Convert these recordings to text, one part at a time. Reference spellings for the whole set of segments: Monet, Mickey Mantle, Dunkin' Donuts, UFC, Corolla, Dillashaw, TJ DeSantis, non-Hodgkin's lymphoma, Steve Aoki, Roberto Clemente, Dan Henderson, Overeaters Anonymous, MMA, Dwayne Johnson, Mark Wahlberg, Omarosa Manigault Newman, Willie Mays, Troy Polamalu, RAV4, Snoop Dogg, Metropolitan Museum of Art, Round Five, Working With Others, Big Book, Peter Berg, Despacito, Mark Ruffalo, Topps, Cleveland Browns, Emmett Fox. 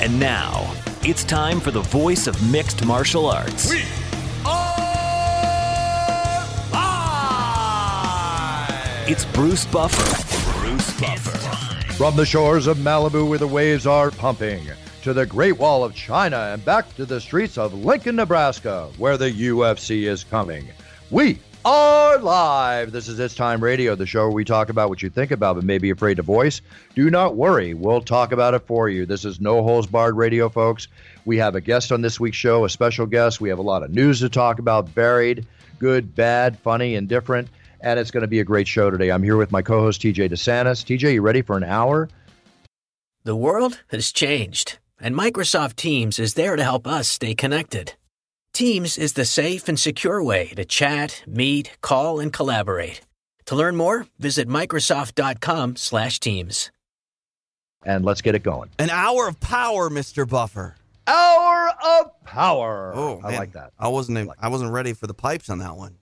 And now, it's time for the voice of mixed martial arts. We are live! It's Bruce Buffer. Bruce Buffer. From the shores of Malibu where the waves are pumping, to the Great Wall of China and back to the streets of Lincoln, Nebraska, where the UFC is coming. We are live. This is It's Time Radio, the show where we talk about what you think about but may be afraid to voice. Do not worry. We'll talk about it for you. This is no holds barred radio, folks. We have a guest on this week's show, a special guest. We have a lot of news to talk about, varied, good, bad, funny, and different. And it's going to be a great show today. I'm here with my co-host, TJ DeSantis. TJ, you ready for an hour? The world has changed, and Microsoft Teams is there to help us stay connected. Teams is the safe and secure way to chat, meet, call, and collaborate. To learn more, visit Microsoft.com/Teams. And let's get it going. An hour of power, Mr. Buffer. Hour of power. Oh, man. I like that. I wasn't ready for the pipes on that one.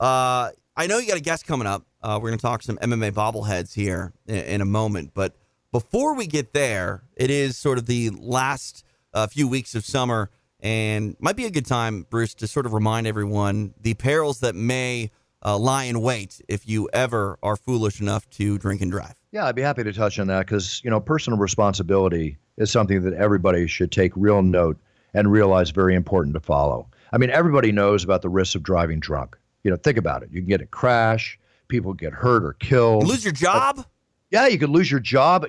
I know you got a guest coming up. We're going to talk some MMA bobbleheads here in a moment. But before we get there, it is sort of the last few weeks of summer. And might be a good time, Bruce, to sort of remind everyone the perils that may lie in wait if you ever are foolish enough to drink and drive. Yeah, I'd be happy to touch on that because, you know, personal responsibility is something that everybody should take real note and realize very important to follow. I mean, everybody knows about the risks of driving drunk. You know, think about it. You can get a crash. People get hurt or killed. Lose your job? Yeah, you could lose your job,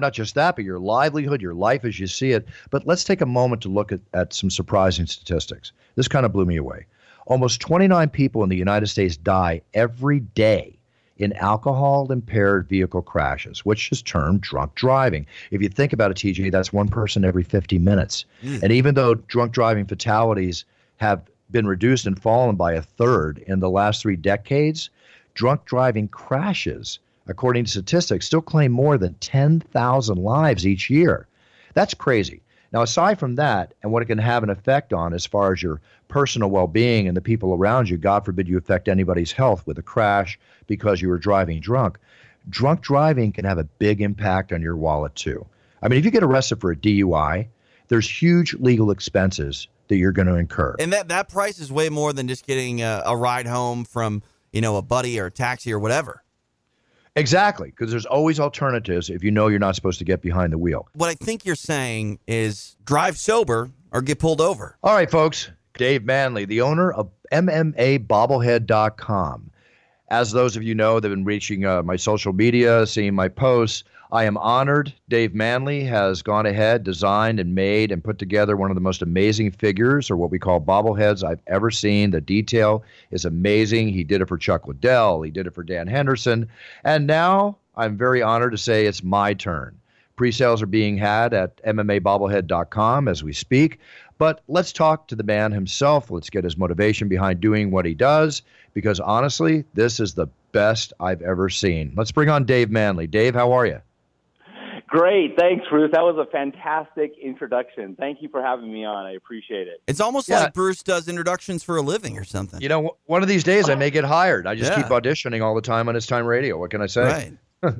not just that, but your livelihood, your life as you see it. But let's take a moment to look at some surprising statistics. This kind of blew me away. Almost 29 people in the United States die every day in alcohol-impaired vehicle crashes, which is termed drunk driving. If you think about it, TJ, that's one person every 50 minutes. And even though drunk driving fatalities have been reduced and fallen by a third in the last 3 decades, drunk driving crashes, according to statistics, still claim more than 10,000 lives each year. That's crazy. Now, aside from that and what it can have an effect on as far as your personal well-being and the people around you, God forbid you affect anybody's health with a crash because you were driving drunk, drunk driving can have a big impact on your wallet too. I mean, if you get arrested for a DUI, there's huge legal expenses that you're going to incur. And that price is way more than just getting a ride home from, you know, a buddy or a taxi or whatever. Exactly, because there's always alternatives if you know you're not supposed to get behind the wheel. What I think you're saying is drive sober or get pulled over. All right, folks. Dave Manley, the owner of MMABobblehead.com. As those of you know, they've been reaching my social media, seeing my posts. I am honored. Dave Manley has gone ahead, designed and made and put together one of the most amazing figures, or what we call bobbleheads, I've ever seen. The detail is amazing. He did it for Chuck Waddell. He did it for Dan Henderson. And now I'm very honored to say it's my turn. Pre-sales are being had at MMABobblehead.com as we speak. But let's talk to the man himself. Let's get his motivation behind doing what he does, because honestly, this is the best I've ever seen. Let's bring on Dave Manley. Dave, how are you? Great. Thanks, Bruce. That was a fantastic introduction. Thank you for having me on. I appreciate it. It's almost like Bruce does introductions for a living or something. You know, one of these days I may get hired. I just keep auditioning all the time on His Time Radio. What can I say? Right.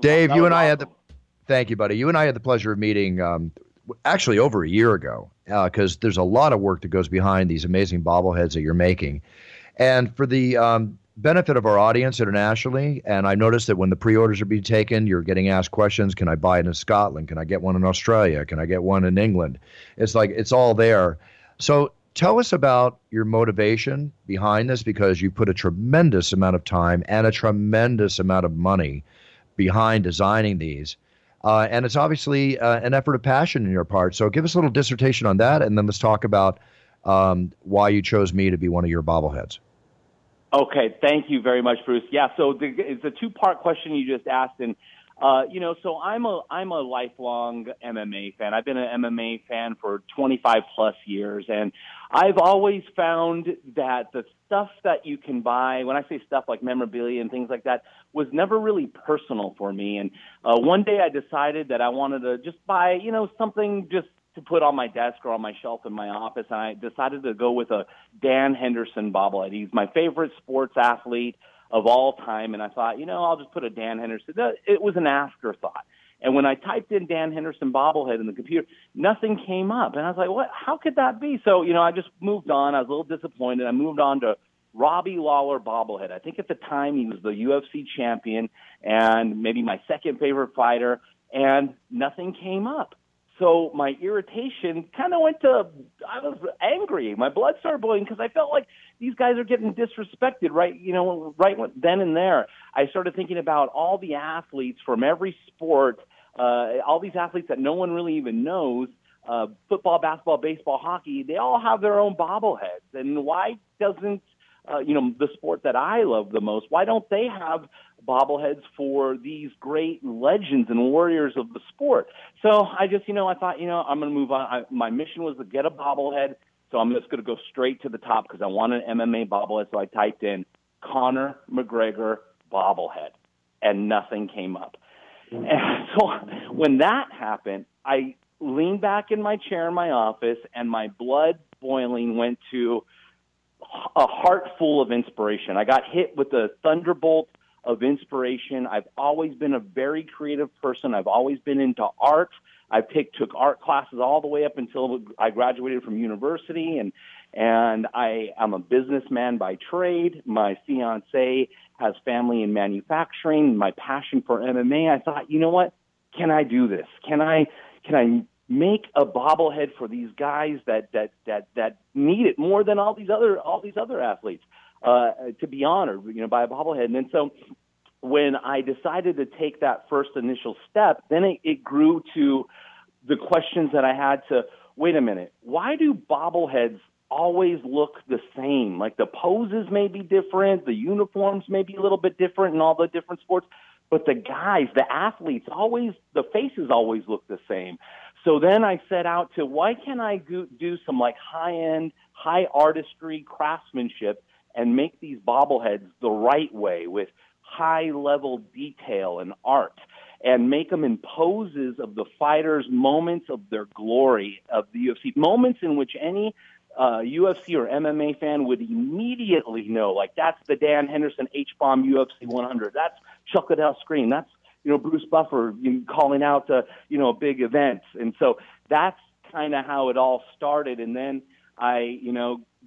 Dave, you and I had the – thank you, buddy. You and I had the pleasure of meeting actually over a year ago because there's a lot of work that goes behind these amazing bobbleheads that you're making. And for the benefit of our audience internationally, and I noticed that when the pre-orders are being taken, you're getting asked questions. Can I buy it in Scotland? Can I get one in Australia? Can I get one in England? It's like it's all there. So tell us about your motivation behind this, because you put a tremendous amount of time and a tremendous amount of money behind designing these. And it's obviously an effort of passion in your part. So give us a little dissertation on that, and then let's talk about why you chose me to be one of your bobbleheads. Okay, thank you very much, Bruce. Yeah, so it's a two-part question you just asked, and you know, so I'm a lifelong MMA fan. I've been an MMA fan for 25 plus years, and I've always found that the stuff that you can buy, when I say stuff like memorabilia and things like that, was never really personal for me. And one day I decided that I wanted to just buy, you know, something just to put on my desk or on my shelf in my office, and I decided to go with a Dan Henderson bobblehead. He's my favorite sports athlete of all time, and I thought, you know, I'll just put a Dan Henderson. It was an afterthought. And when I typed in Dan Henderson bobblehead in the computer, nothing came up. And I was like, what? How could that be? So, you know, I just moved on. I was a little disappointed. I moved on to Robbie Lawler bobblehead. I think at the time he was the UFC champion and maybe my second favorite fighter, and nothing came up. So my irritation kind of went to, I was angry. My blood started boiling because I felt like these guys are getting disrespected right then and there. I started thinking about all the athletes from every sport, all these athletes that no one really even knows, football, basketball, baseball, hockey, they all have their own bobbleheads. And why doesn't, the sport that I love the most, why don't they have bobbleheads for these great legends and warriors of the sport? So I just, I thought, I'm going to move on. My mission was to get a bobblehead, so I'm just going to go straight to the top because I want an MMA bobblehead. So I typed in Conor McGregor bobblehead, and nothing came up. And so when that happened, I leaned back in my chair in my office, and my blood boiling went to a heart full of inspiration. I got hit with a thunderbolt of inspiration. I've always been a very creative person. I've always been into art. I took art classes all the way up until I graduated from university, and I am a businessman by trade. My fiance has family in manufacturing. My passion for MMA. I thought, you know what? Can I do this? Can I make a bobblehead for these guys that need it more than all these other athletes to be honored, by a bobblehead? And then so when I decided to take that first initial step, then it grew to the questions that I had to, wait a minute, why do bobbleheads always look the same? Like the poses may be different, the uniforms may be a little bit different in all the different sports, but the guys, the athletes, the faces always look the same. So then I set out to, why can't I do some like high-end, high artistry craftsmanship and make these bobbleheads the right way with high-level detail and art, and make them in poses of the fighters' moments of their glory of the UFC, moments in which any UFC or MMA fan would immediately know, like that's the Dan Henderson H-bomb UFC 100, that's Chuck Waddell screen, that's Bruce Buffer calling out big events. And so that's kind of how it all started. And then I,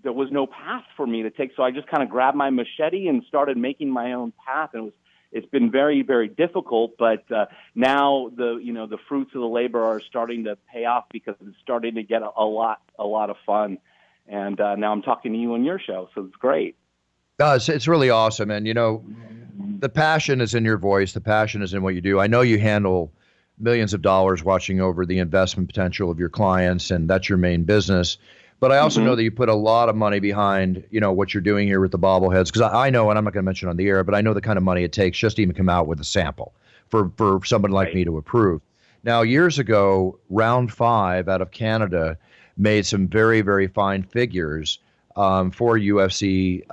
there was no path for me to take, so I just kind of grabbed my machete and started making my own path. And it's been very, very difficult, but now the fruits of the labor are starting to pay off because it's starting to get a lot of fun. And now I'm talking to you on your show, so it's great. It's really awesome. And, the passion is in your voice. The passion is in what you do. I know you handle millions of dollars watching over the investment potential of your clients, and that's your main business. But I also know that you put a lot of money behind, what you're doing here with the bobbleheads. Because I know, and I'm not going to mention on the air, but I know the kind of money it takes just to even come out with a sample for someone like me to approve. Now, years ago, Round Five out of Canada made some very, very fine figures for UFC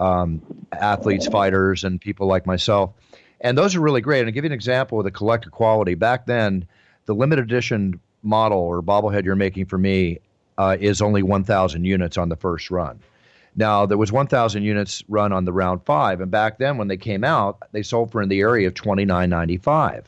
athletes, fighters, and people like myself. And those are really great. And I'll give you an example of the collector quality. Back then, the limited edition model or bobblehead you're making for me is only 1,000 units on the first run. Now, there was 1,000 units run on the Round Five. And back then, when they came out, they sold for in the area of $29.95.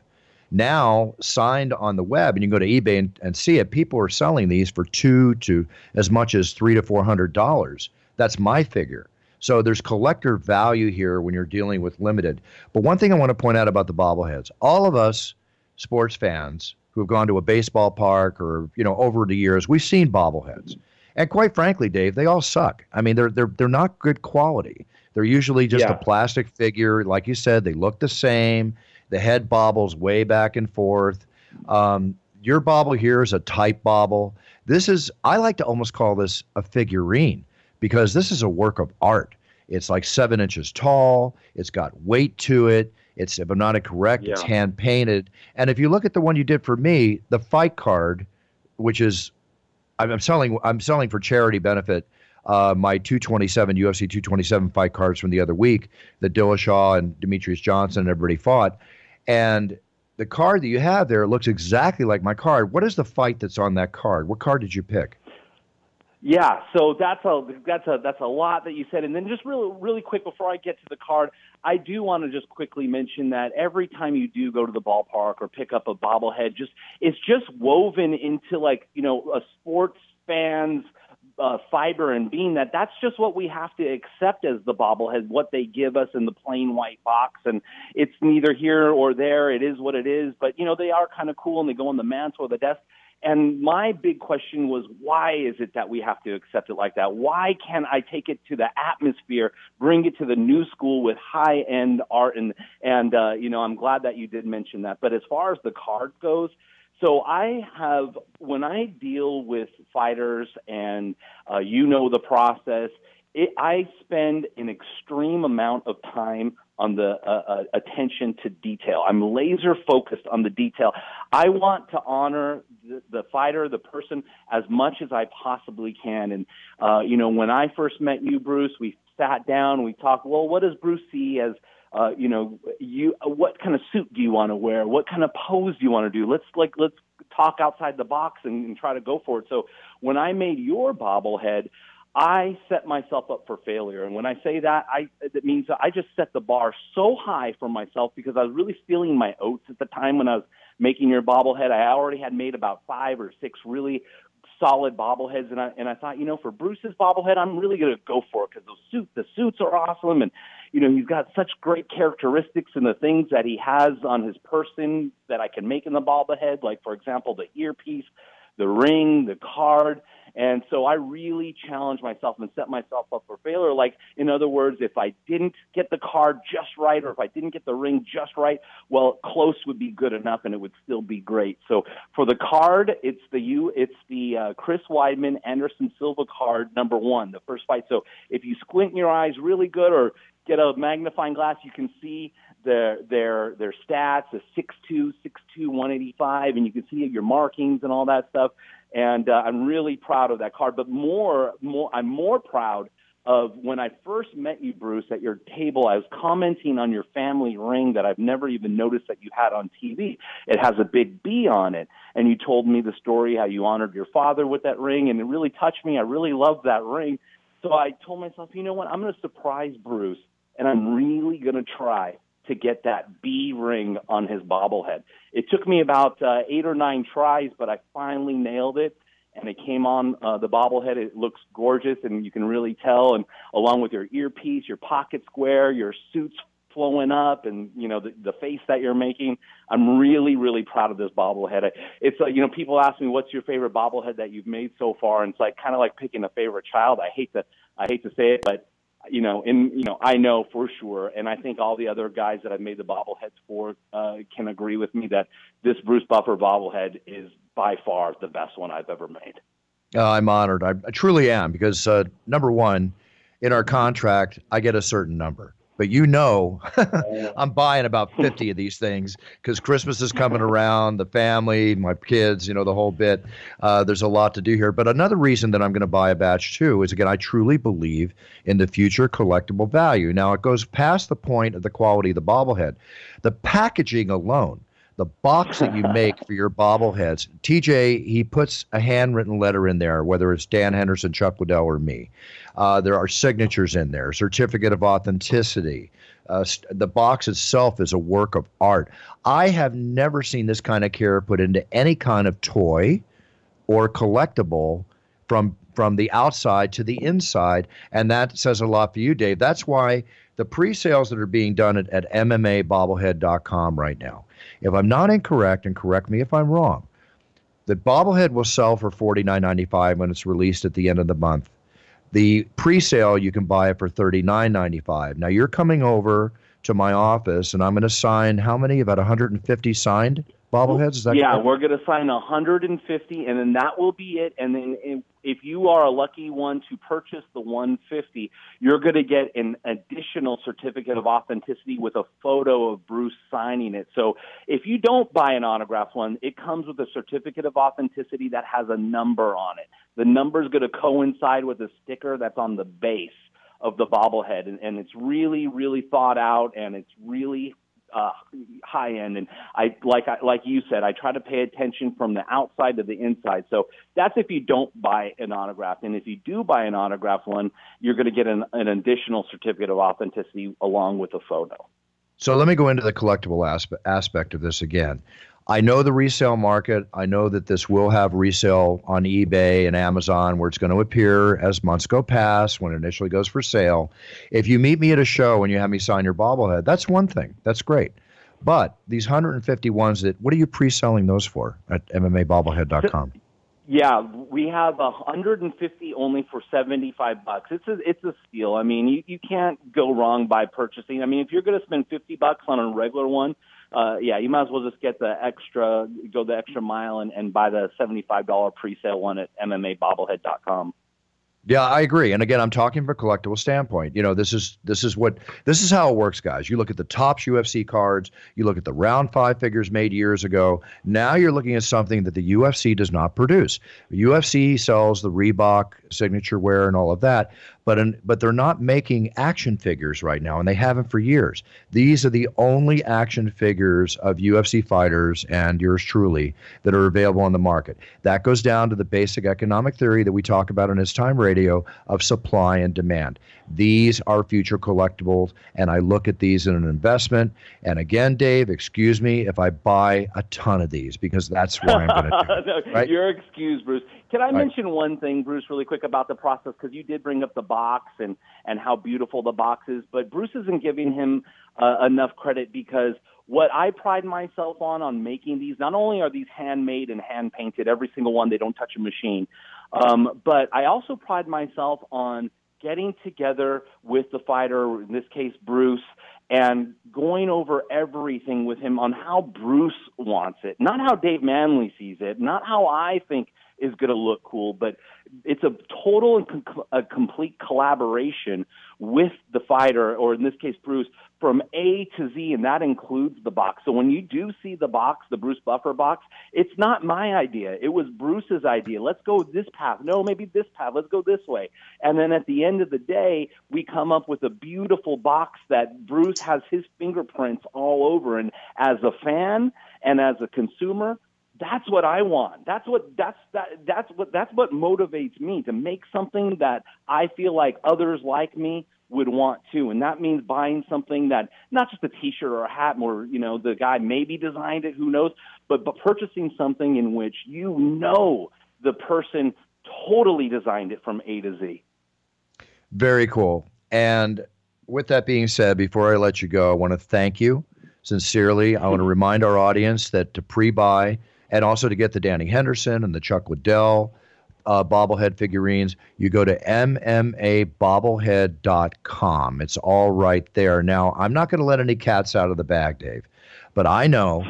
Now, signed on the web, and you can go to eBay and see it, people are selling these for $200 to as much as $300 to $400. That's my figure. So there's collector value here when you're dealing with limited. But one thing I want to point out about the bobbleheads, all of us sports fans who have gone to a baseball park or, you know, over the years, we've seen bobbleheads. And quite frankly, Dave, they all suck. I mean, they're not good quality. They're usually just a plastic figure. Like you said, they look the same. The head bobbles way back and forth. Your bobble here is a type bobble. This is, I like to almost call this a figurine, because this is a work of art. It's like 7 inches tall. It's got weight to it. It's, if I'm not incorrect, it's hand-painted. And if you look at the one you did for me, the fight card, which is, I'm selling for charity benefit, my 227, UFC 227 fight cards from the other week that Dillashaw and Demetrius Johnson and everybody fought. And the card that you have there looks exactly like my card. What is the fight that's on that card? What card did you pick? Yeah, so that's a lot that you said. And then just really quick before I get to the card, I do want to just quickly mention that every time you do go to the ballpark or pick up a bobblehead, it's just woven into, like, you know, a sports fan's fiber and being that's just what we have to accept as the bobblehead, what they give us in the plain white box. And it's neither here or there. It is what it is. But, you know, they are kind of cool, and they go on the mantle or the desk. And my big question was, why is it that we have to accept it like that? Why can't I take it to the atmosphere, bring it to the new school with high-end art? And you know, I'm glad that you did mention that. But as far as the card goes, so I have, when I deal with fighters and you know the process, I spend an extreme amount of time on the attention to detail. I'm laser focused on the detail. I want to honor the fighter, the person, as much as I possibly can. And, you know, when I first met you, Bruce, we sat down, we talked, well, what does Bruce see as, you know, what kind of suit do you want to wear? What kind of pose do you want to do? Let's talk outside the box and try to go for it. So when I made your bobblehead, I set myself up for failure. And when I say that, that means I just set the bar so high for myself, because I was really feeling my oats at the time when I was making your bobblehead. I already had made about 5 or 6 really solid bobbleheads. And I thought, you know, for Bruce's bobblehead, I'm really going to go for it, because the suits are awesome. And, you know, he's got such great characteristics and the things that he has on his person that I can make in the bobblehead. Like, for example, the earpiece, the ring, the card. And so I really challenged myself and set myself up for failure. Like, in other words, if I didn't get the card just right, or if I didn't get the ring just right, well, close would be good enough and it would still be great. So for the card, it's the Chris Weidman Anderson Silva card #1, the first fight. So if you squint your eyes really good or get a magnifying glass, you can see their stats, a 6'2", 6'2", 185, and you can see your markings and all that stuff. And I'm really proud of that card. But I'm more proud of when I first met you, Bruce, at your table. I was commenting on your family ring that I've never even noticed that you had on TV. It has a big B on it. And you told me the story how you honored your father with that ring, and it really touched me. I really loved that ring. So I told myself, you know what, I'm going to surprise Bruce, and I'm really going to try to get that B ring on his bobblehead. It took me about 8 or 9 tries, but I finally nailed it, and it came on the bobblehead. It looks gorgeous, and you can really tell, and along with your earpiece, your pocket square, your suits flowing up, and, you know, the face that you're making. I'm really, really proud of this bobblehead. It's you know, people ask me, what's your favorite bobblehead that you've made so far? And it's like kind of like picking a favorite child. I hate to say it, but, you know, I know for sure, and I think all the other guys that I've made the bobbleheads for can agree with me that this Bruce Buffer bobblehead is by far the best one I've ever made. I'm honored. I truly am, because, number one, in our contract, I get a certain number. But you know, I'm buying about 50 of these things because Christmas is coming around, the family, my kids, you know, the whole bit. There's a lot to do here. But another reason that I'm going to buy a batch too is, again, I truly believe in the future collectible value. Now, it goes past the point of the quality of the bobblehead. The packaging alone, the box that you make for your bobbleheads, TJ, he puts a handwritten letter in there, whether it's Dan Henderson, Chuck Waddell, or me. There are signatures in there, certificate of authenticity. The box itself is a work of art. I have never seen this kind of care put into any kind of toy or collectible from the outside to the inside, and that says a lot for you, Dave. That's why the pre-sales that are being done at MMABobblehead.com right now, if I'm not incorrect, and correct me if I'm wrong, the bobblehead will sell for $49.95 when it's released at the end of the month. The pre-sale, you can buy it for $39.95. Now, you're coming over to my office, and I'm going to sign how many? About 150 signed bobbleheads? Is that correct? We're going to sign 150, and then that will be it. And then if you are a lucky one to purchase the 150, you're going to get an additional certificate of authenticity with a photo of Bruce signing it. So if you don't buy an autographed one, it comes with a certificate of authenticity that has a number on it. The number is going to coincide with a sticker that's on the base of the bobblehead, and it's really, really thought out, and it's really high end. And like you said, I try to pay attention from the outside to the inside. So that's if you don't buy an autograph. And if you do buy an autograph one, you're going to get an additional certificate of authenticity along with a photo. So let me go into the collectible aspect of this again. I know the resale market. I know that this will have resale on eBay and Amazon where it's going to appear as months go past when it initially goes for sale. If you meet me at a show and you have me sign your bobblehead, that's one thing. That's great. But these 150 ones, what are you pre-selling those for at MMABobblehead.com? Yeah, we have 150 only for $75. It's a steal. I mean, you can't go wrong by purchasing. I mean, if you're going to spend $50 on a regular one, you might as well just get the extra mile and buy the $75 presale one at MMABobblehead.com. Yeah, I agree. And again, I'm talking from a collectible standpoint. You know, this is how it works, guys. You look at the Topps UFC cards, you look at the Round Five figures made years ago. Now you're looking at something that the UFC does not produce. The UFC sells the Reebok signature wear and all of that, but they're not making action figures right now, and they haven't for years. These are the only action figures of UFC fighters and yours truly that are available on the market. That goes down to the basic economic theory that we talk about in It's Time Radio of supply and demand. These are future collectibles, and I look at these in an investment. And again, Dave, excuse me if I buy a ton of these, because that's what I'm going to do. No, right? You're excused, Bruce. Can I mention one thing, Bruce, really quick about the process? Because you did bring up the box and how beautiful the box is, but Bruce isn't giving him enough credit, because what I pride myself on making these, not only are these handmade and hand-painted, every single one, they don't touch a machine, but I also pride myself on getting together with the fighter, in this case Bruce, and going over everything with him on how Bruce wants it, not how Dave Manley sees it, not how I think is going to look cool, but it's a total and complete collaboration with the fighter, or in this case, Bruce, from A to Z, and that includes the box. So when you do see the box, the Bruce Buffer box, it's not my idea. It was Bruce's idea. Let's go this path. No, maybe this path. Let's go this way. And then at the end of the day, we come up with a beautiful box that Bruce has his fingerprints all over. And as a fan and as a consumer, that's what I want. That's what motivates me to make something that I feel like others like me would want too. And that means buying something that not just a t-shirt or a hat, or, you know, the guy maybe designed it, who knows, but purchasing something in which, you know, the person totally designed it from A to Z. Very cool. And with that being said, before I let you go, I want to thank you sincerely. I want to remind our audience that to pre-buy, and also to get the Danny Henderson and the Chuck Waddell bobblehead figurines, you go to MMABobblehead.com. It's all right there. Now, I'm not going to let any cats out of the bag, Dave, but I know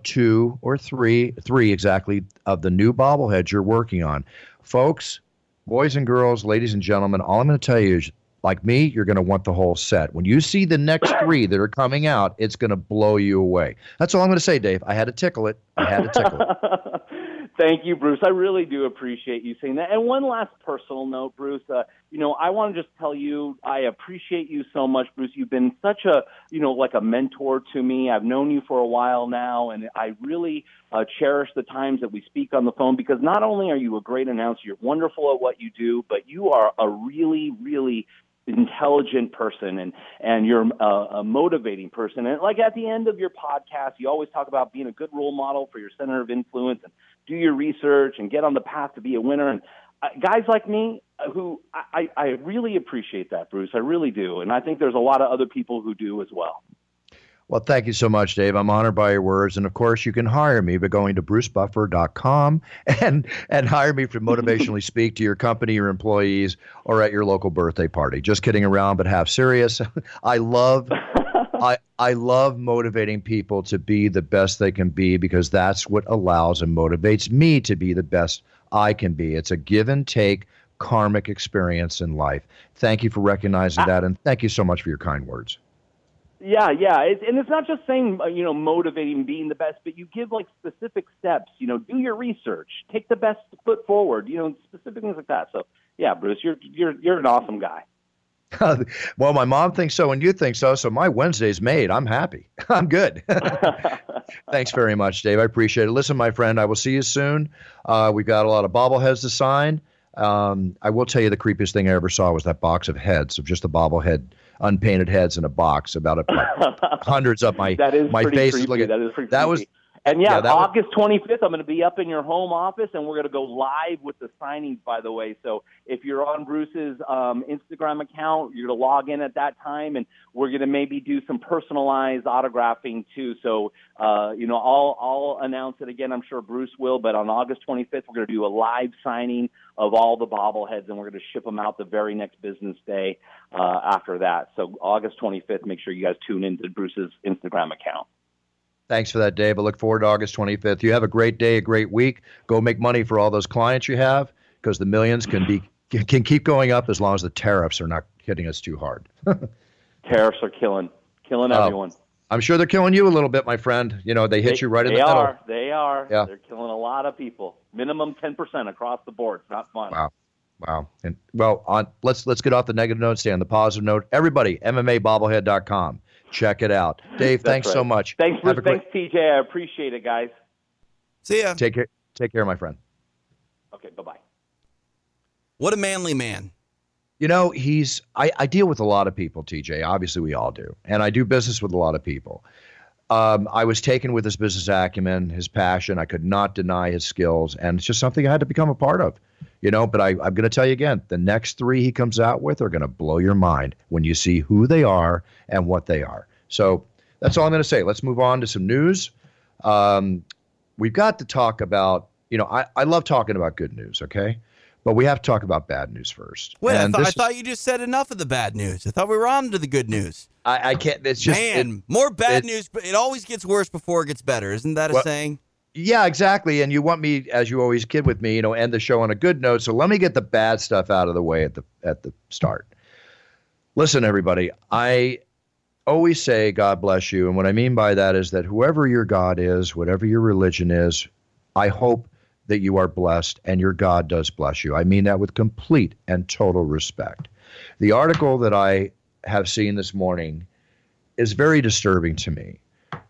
three exactly of the new bobbleheads you're working on. Folks, boys and girls, ladies and gentlemen, all I'm going to tell you is Like me, you're going to want the whole set. When you see the next three that are coming out, it's going to blow you away. That's all I'm going to say, Dave. I had to tickle it. Thank you, Bruce. I really do appreciate you saying that. And one last personal note, Bruce. I want to just tell you I appreciate you so much, Bruce. You've been such a, like a mentor to me. I've known you for a while now, and I really cherish the times that we speak on the phone, because not only are you a great announcer, you're wonderful at what you do, but you are a really, really intelligent person, and you're a motivating person. And like at the end of your podcast, you always talk about being a good role model for your center of influence and do your research and get on the path to be a winner. And guys like me, who I really appreciate that, Bruce. I really do. And I think there's a lot of other people who do as well. Well, thank you so much, Dave. I'm honored by your words. And, of course, you can hire me by going to BruceBuffer.com and hire me to motivationally speak to your company, your employees, or at your local birthday party. Just kidding around, but half serious. I love motivating people to be the best they can be, because that's what allows and motivates me to be the best I can be. It's a give and take karmic experience in life. Thank you for recognizing that, and thank you so much for your kind words. Yeah. And it's not just saying, motivating, being the best, but you give like specific steps, do your research, take the best foot forward, specific things like that. So yeah, Bruce, you're an awesome guy. Well, my mom thinks so and you think so. So my Wednesday's made. I'm happy. I'm good. Thanks very much, Dave. I appreciate it. Listen, my friend, I will see you soon. We've got a lot of bobbleheads to sign. I will tell you the creepiest thing I ever saw was that box of heads, of just the bobblehead, unpainted heads in a box, about hundreds up my face. That was creepy. August 25th, I'm going to be up in your home office, and we're going to go live with the signings, by the way. So if you're on Bruce's Instagram account, you're going to log in at that time, and we're going to maybe do some personalized autographing too. So, I'll announce it again. I'm sure Bruce will, but on August 25th, we're going to do a live signing of all the bobbleheads, and we're going to ship them out the very next business day after that. So August 25th, make sure you guys tune into Bruce's Instagram account. Thanks for that, Dave. I look forward to August 25th. You have a great day, a great week. Go make money for all those clients you have, because the millions can keep going up as long as the tariffs are not hitting us too hard. Tariffs are killing everyone. I'm sure they're killing you a little bit, my friend. They hit you right in the middle. They are. Yeah. They're killing a lot of people. Minimum 10% across the board. It's not fun. Wow. And well, let's get off the negative note, stay on the positive note. Everybody, MMABobblehead.com. Check it out. Dave, thanks so much. Thanks, Bruce. Thanks, TJ. I appreciate it, guys. See ya. Take care, my friend. Okay, bye-bye. What a manly man. I deal with a lot of people, TJ. Obviously, we all do. And I do business with a lot of people. I was taken with his business acumen, his passion. I could not deny his skills. And it's just something I had to become a part of. But I'm going to tell you again, the next three he comes out with are going to blow your mind when you see who they are and what they are. So that's all I'm going to say. Let's move on to some news. We've got to talk about, I love talking about good news, okay? But we have to talk about bad news first. Wait, I thought you just said enough of the bad news. I thought we were on to the good news. I can't. It's just, more bad news, but it always gets worse before it gets better. Isn't that a saying? Yeah, exactly. And you want me, as you always kid with me, end the show on a good note. So let me get the bad stuff out of the way at the start. Listen, everybody, I always say God bless you. And what I mean by that is that whoever your God is, whatever your religion is, I hope that you are blessed and your God does bless you. I mean that with complete and total respect. The article that I have seen this morning is very disturbing to me.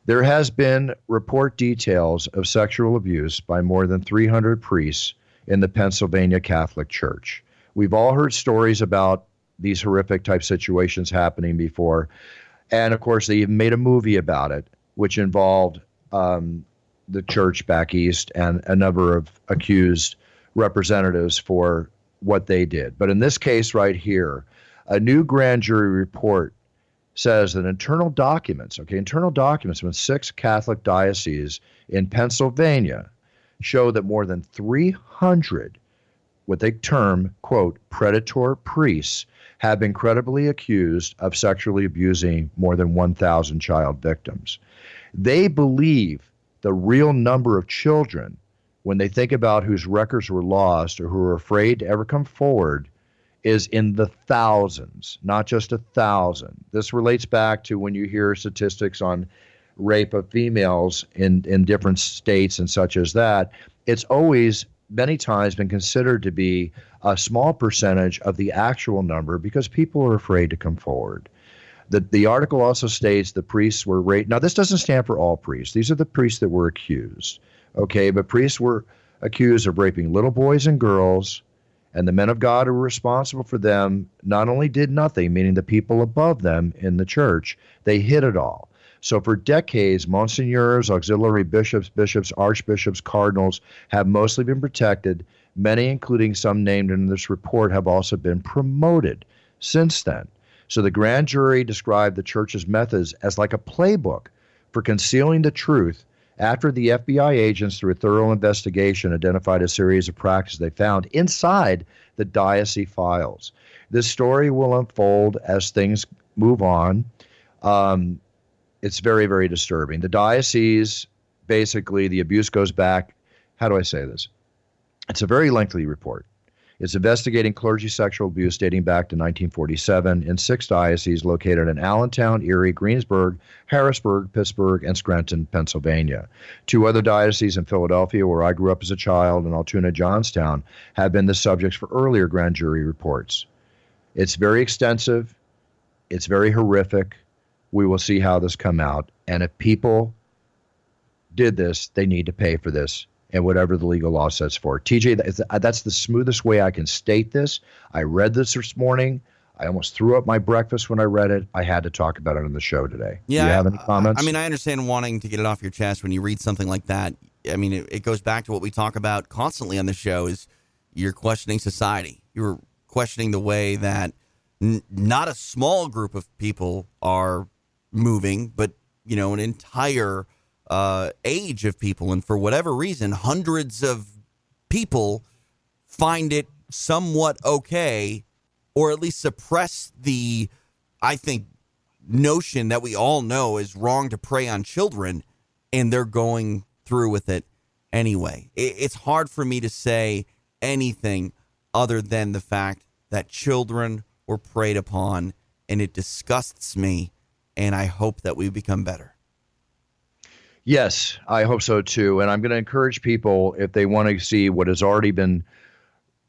There has been report details of sexual abuse by more than 300 priests in the Pennsylvania Catholic Church. We've all heard stories about these horrific type situations happening before. And, of course, they even made a movie about it, which involved the church back east and a number of accused representatives for what they did. But in this case right here, a new grand jury report says that internal documents from 6 Catholic dioceses in Pennsylvania show that more than 300, what they term, quote, predator priests have been credibly accused of sexually abusing more than 1,000 child victims. They believe the real number of children, when they think about whose records were lost or who are afraid to ever come forward, is in the thousands, not just 1,000. This relates back to when you hear statistics on rape of females in different states and such as that. It's always many times been considered to be a small percentage of the actual number because people are afraid to come forward. The article also states the priests were raped. Now, this doesn't stand for all priests. These are the priests that were accused, okay? But priests were accused of raping little boys and girls, and the men of God who were responsible for them not only did nothing, meaning the people above them in the church, they hid it all. So for decades, monsignors, auxiliary bishops, archbishops, cardinals have mostly been protected. Many, including some named in this report, have also been promoted since then. So the grand jury described the church's methods as like a playbook for concealing the truth after the FBI agents, through a thorough investigation, identified a series of practices they found inside the diocese files. This story will unfold as things move on. It's very, very disturbing. The diocese, basically, the abuse goes back. How do I say this? It's a very lengthy report. It's investigating clergy sexual abuse dating back to 1947 in 6 dioceses located in Allentown, Erie, Greensburg, Harrisburg, Pittsburgh, and Scranton, Pennsylvania. 2 other dioceses in Philadelphia, where I grew up as a child, and Altoona, Johnstown, have been the subjects for earlier grand jury reports. It's very extensive. It's very horrific. We will see how this come out. And if people did this, they need to pay for this and whatever the legal law sets for. TJ, that's the smoothest way I can state this. I read this morning. I almost threw up my breakfast when I read it. I had to talk about it on the show today. Yeah, do you have any comments? I mean, I understand wanting to get it off your chest when you read something like that. I mean, it goes back to what we talk about constantly on the show is you're questioning society. You're questioning the way that not a small group of people are moving, but, you know, an entire age of people. And for whatever reason, hundreds of people find it somewhat okay, or at least suppress the, I think, notion that we all know is wrong to prey on children, and they're going through with it anyway. It's hard for me to say anything other than the fact that children were preyed upon, and it disgusts me, and I hope that we become better. Yes, I hope so too. And I'm going to encourage people, if they want to see what has already been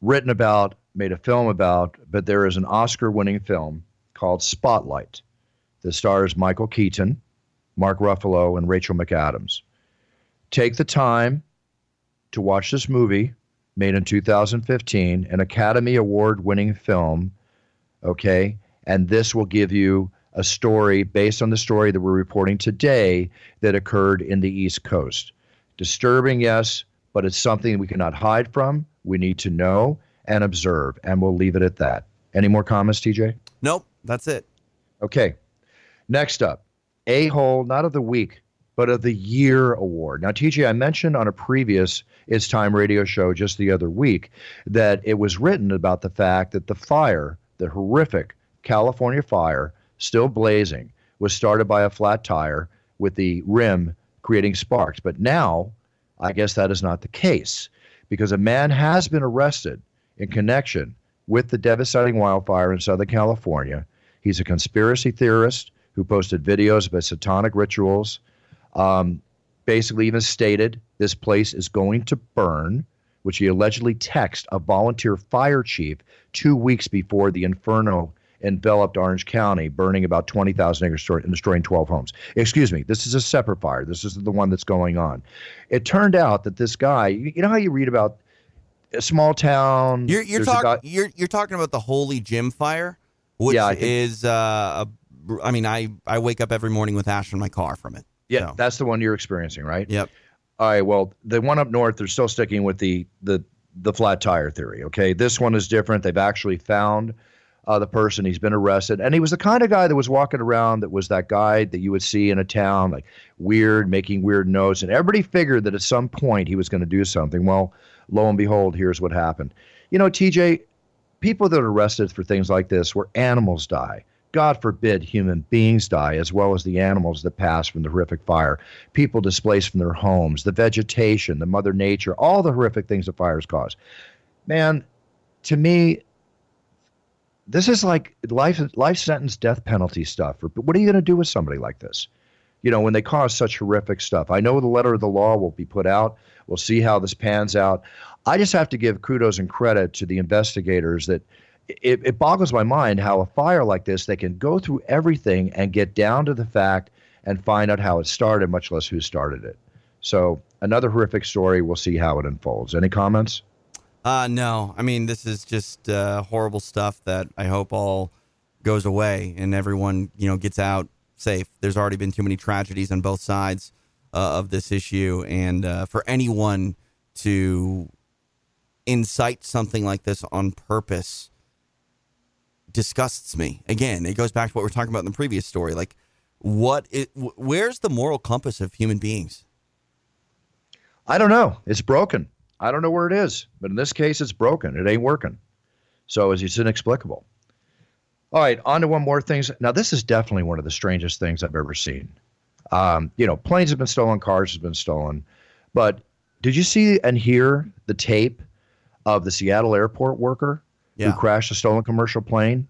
written about, made a film about, but there is an Oscar-winning film called Spotlight that stars Michael Keaton, Mark Ruffalo, and Rachel McAdams. Take the time to watch this movie, made in 2015, an Academy Award-winning film, okay? And this will give you a story based on the story that we're reporting today that occurred in the East Coast. Disturbing, yes, but it's something we cannot hide from. We need to know and observe, and we'll leave it at that. Any more comments, TJ? Nope, that's it. Okay. Next up, A-Hole, not of the week, but of the year award. Now, TJ, I mentioned on a previous It's Time radio show just the other week that it was written about the fact that the fire, the horrific California fire, still blazing, was started by a flat tire with the rim creating sparks. But now, I guess that is not the case, because a man has been arrested in connection with the devastating wildfire in Southern California. He's a conspiracy theorist who posted videos about satanic rituals, basically even stated this place is going to burn, which he allegedly texted a volunteer fire chief 2 weeks before the inferno enveloped Orange County, burning about 20,000 acres and destroying 12 homes. Excuse me, this is a separate fire. This is the one that's going on. It turned out that this guy, you know how you read about a small town. You're talking about the Holy Gym fire, which is, I mean, I wake up every morning with ash in my car from it. Yeah, so that's the one you're experiencing, right? Yep. All right, well, the one up north, they're still sticking with the flat tire theory, okay? This one is different. They've actually found the person. He's been arrested, and he was the kind of guy that was walking around, that was that guy that you would see in a town, like weird, making weird notes, and everybody figured that at some point he was going to do something. Well, lo and behold, here's what happened. You know, TJ, people that are arrested for things like this where animals die, God forbid human beings die, as well as the animals that pass from the horrific fire, people displaced from their homes, the vegetation, the mother nature, all the horrific things that fires cause. Man, to me, This is like life sentence, death penalty stuff. What are you going to do with somebody like this? You know, when they cause such horrific stuff. I know the letter of the law will be put out. We'll see how this pans out. I just have to give kudos and credit to the investigators that it boggles my mind how a fire like this, they can go through everything and get down to the fact and find out how it started, much less who started it. So another horrific story. We'll see how it unfolds. Any comments? No. I mean, this is just horrible stuff that I hope all goes away and everyone, you know, gets out safe. There's already been too many tragedies on both sides of this issue. And for anyone to incite something like this on purpose disgusts me. Again, it goes back to what we were talking about in the previous story. Like, where's the moral compass of human beings? I don't know. It's broken. I don't know where it is, but in this case, it's broken. It ain't working. So it's inexplicable. All right, on to one more thing. Now, this is definitely one of the strangest things I've ever seen. You know, planes have been stolen, cars have been stolen. But did you see and hear the tape of the Seattle airport worker who crashed a stolen commercial plane?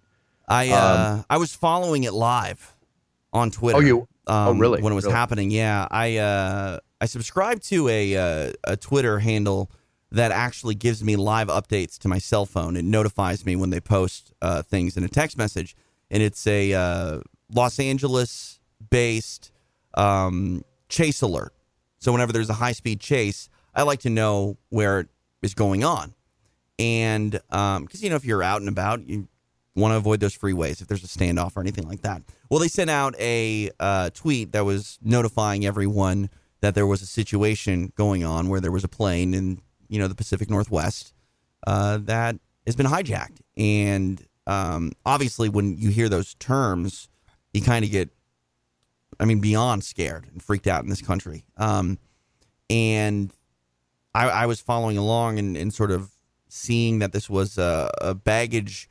I was following it live on Twitter. Oh, you? Oh, really? When it was happening, yeah. I subscribe to a Twitter handle that actually gives me live updates to my cell phone. It notifies me when they post things in a text message. And it's a Los Angeles-based chase alert. So whenever there's a high-speed chase, I like to know where it is going on. And because, you know, if you're out and about, you want to avoid those freeways if there's a standoff or anything like that. Well, they sent out a tweet that was notifying everyone that there was a situation going on where there was a plane and, you know, the Pacific Northwest that has been hijacked. And obviously when you hear those terms, you kind of get, I mean, beyond scared and freaked out in this country. And I was following along and sort of seeing that this was a baggage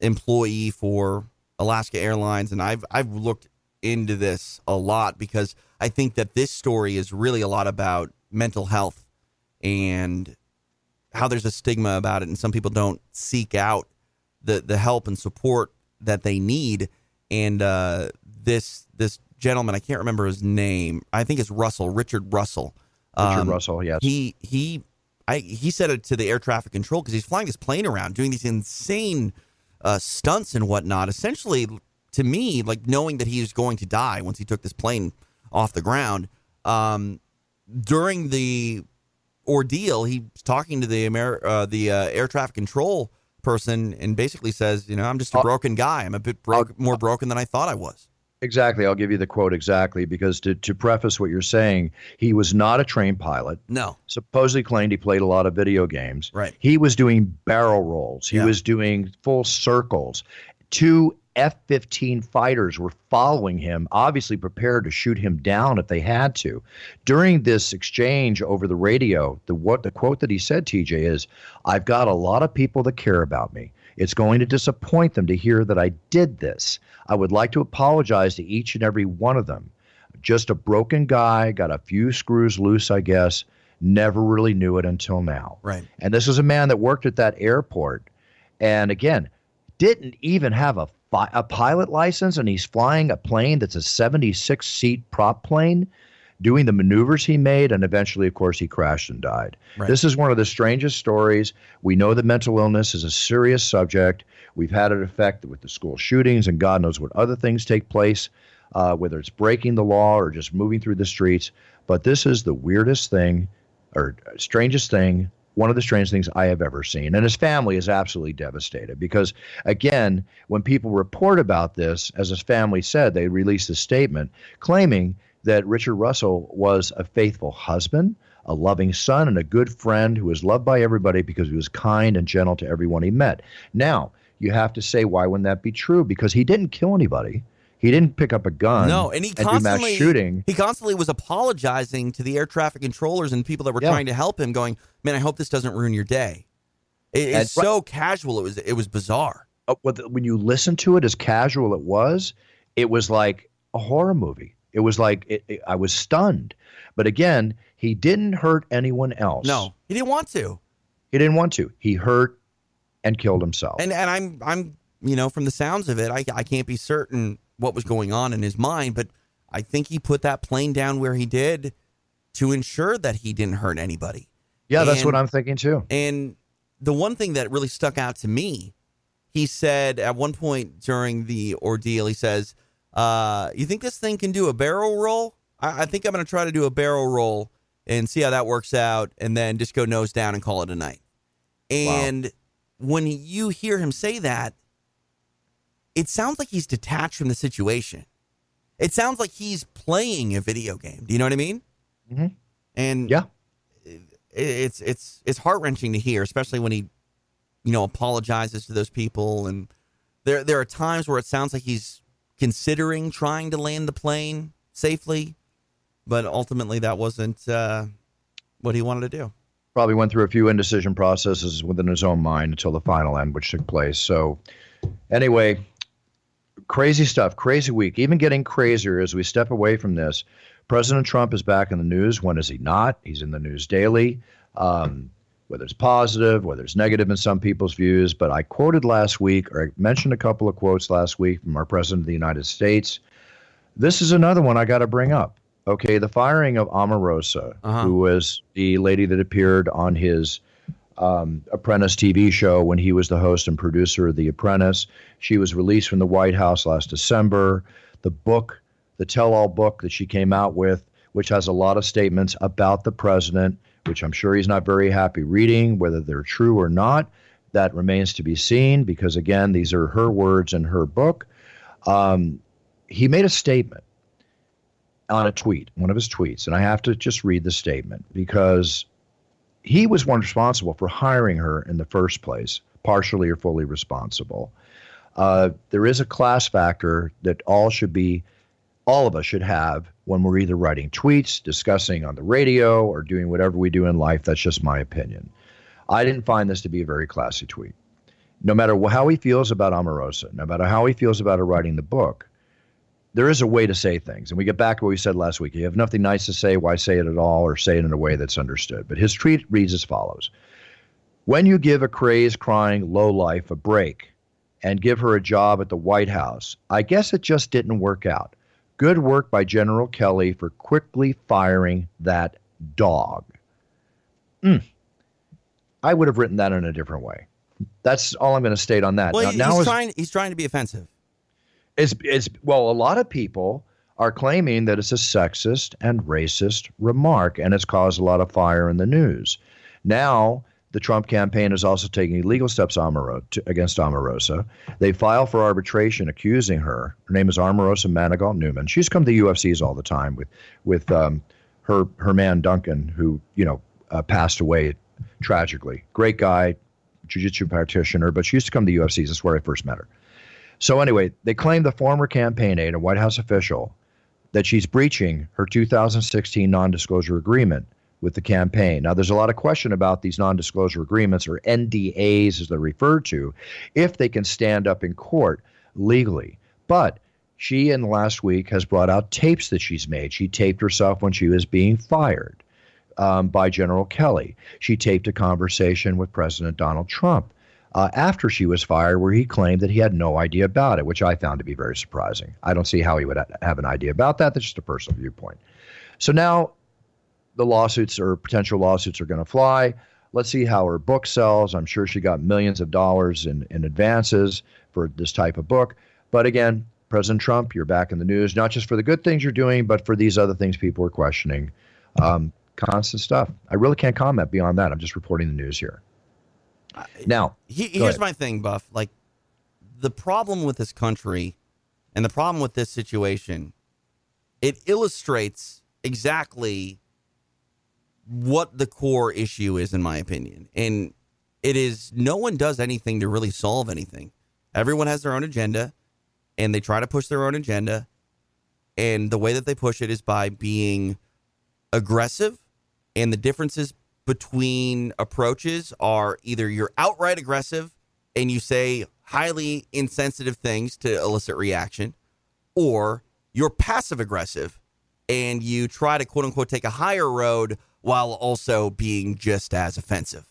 employee for Alaska Airlines. And I've looked into this a lot because I think that this story is really a lot about mental health and how there's a stigma about it. And some people don't seek out the help and support that they need. And this gentleman, I can't remember his name. I think it's Richard Russell. Richard Russell, yes. He said it to the air traffic control because he's flying this plane around doing these insane stunts and whatnot. Essentially, to me, like knowing that he was going to die once he took this plane off the ground. During the ordeal, he's talking to the air traffic control person and basically says, you know, I'm just a broken guy. I'm a bit more broken than I thought I was. Exactly. I'll give you the quote exactly, because to preface what you're saying, he was not a trained pilot. No. Supposedly claimed he played a lot of video games. Right. He was doing barrel rolls. He was doing full circles. Two F-15 fighters were following him, obviously prepared to shoot him down if they had to. During this exchange over the radio, the quote that he said, TJ, is, I've got a lot of people that care about me. It's going to disappoint them to hear that I did this. I would like to apologize to each and every one of them. Just a broken guy, got a few screws loose, I guess. Never really knew it until now. Right. And this was a man that worked at that airport. And again, didn't even have a pilot license, and he's flying a plane that's a 76-seat prop plane, doing the maneuvers he made, and eventually, of course, he crashed and died. Right. This is one of the strangest stories. We know that mental illness is a serious subject. We've had it affect with the school shootings, and God knows what other things take place, whether it's breaking the law or just moving through the streets. But this is the weirdest thing, or strangest thing, one of the strange things I have ever seen. And his family is absolutely devastated because, again, when people report about this, as his family said, they released a statement claiming that Richard Russell was a faithful husband, a loving son, and a good friend who was loved by everybody because he was kind and gentle to everyone he met. Now, you have to say, why wouldn't that be true? Because he didn't kill anybody. He didn't pick up a gun. No, and he constantly was apologizing to the air traffic controllers and people that were trying to help him, going, man, I hope this doesn't ruin your day. It's so casual. It was bizarre. When you listen to it, as casual it was like a horror movie. It was like I was stunned. But again, he didn't hurt anyone else. No, he didn't want to. He hurt and killed himself. And I'm you know, from the sounds of it, I can't be certain what was going on in his mind, but I think he put that plane down where he did to ensure that he didn't hurt anybody. Yeah, that's what I'm thinking too. And the one thing that really stuck out to me, he said at one point during the ordeal, he says, you think this thing can do a barrel roll? I think I'm going to try to do a barrel roll and see how that works out, and then just go nose down and call it a night. And wow. When you hear him say that, it sounds like he's detached from the situation. It sounds like he's playing a video game. Do you know what I mean? Mm-hmm. And yeah, it's heart-wrenching to hear, especially when he, you know, apologizes to those people. And there are times where it sounds like he's considering trying to land the plane safely, but ultimately that wasn't what he wanted to do. Probably went through a few indecision processes within his own mind until the final end, which took place. So anyway, crazy stuff, crazy week, even getting crazier as we step away from this. President Trump is back in the news. When is he not? He's in the news daily, whether it's positive, whether it's negative in some people's views. But I quoted last week, or I mentioned a couple of quotes last week from our president of the United States. This is another one I got to bring up. Okay, the firing of Omarosa, who was the lady that appeared on his Apprentice TV show when he was the host and producer of The Apprentice. She was released from the White House last December. The book, the tell-all book that she came out with, which has a lot of statements about the president, which I'm sure he's not very happy reading, whether they're true or not. That remains to be seen because, again, these are her words in her book. He made a statement on a tweet, one of his tweets, and I have to just read the statement because he was one responsible for hiring her in the first place, partially or fully responsible. There is a class factor that all of us should have when we're either writing tweets, discussing on the radio, or doing whatever we do in life. That's just my opinion. I didn't find this to be a very classy tweet. No matter how he feels about Omarosa, no matter how he feels about her writing the book, there is a way to say things. And we get back to what we said last week. You have nothing nice to say, why say it at all, or say it in a way that's understood. But his tweet reads as follows. When you give a crazed-crying lowlife a break and give her a job at the White House, I guess it just didn't work out. Good work by General Kelly for quickly firing that dog. I would have written that in a different way. That's all I'm going to state on that. Well, he's trying to be offensive. Well, a lot of people are claiming that it's a sexist and racist remark, and it's caused a lot of fire in the news. Now, the Trump campaign is also taking legal steps against Omarosa. They file for arbitration accusing her. Her name is Omarosa Manigault Newman. She's come to UFCs all the time with her man Duncan, who passed away tragically. Great guy, jiu-jitsu practitioner, but she used to come to UFCs. That's where I first met her. So anyway, they claim the former campaign aide, a White House official, that she's breaching her 2016 non-disclosure agreement with the campaign. Now, there's a lot of question about these non-disclosure agreements, or NDAs as they're referred to, if they can stand up in court legally. But she, in the last week, has brought out tapes that she's made. She taped herself when she was being fired by General Kelly. She taped a conversation with President Donald Trump after she was fired, where he claimed that he had no idea about it, which I found to be very surprising. I don't see how he would have an idea about that. That's just a personal viewpoint. So now the lawsuits, or potential lawsuits, are going to fly. Let's see how her book sells. I'm sure she got millions of dollars in advances for this type of book. But again, President Trump, you're back in the news, not just for the good things you're doing, but for these other things people are questioning. Constant stuff. I really can't comment beyond that. I'm just reporting the news here. Now, here's my thing, Buff. Like, the problem with this country and the problem with this situation, it illustrates exactly what the core issue is, in my opinion. And it is no one does anything to really solve anything. Everyone has their own agenda, and they try to push their own agenda. And the way that they push it is by being aggressive, and the differences between approaches are either you're outright aggressive and you say highly insensitive things to elicit reaction, or you're passive aggressive and you try to, quote unquote, take a higher road while also being just as offensive.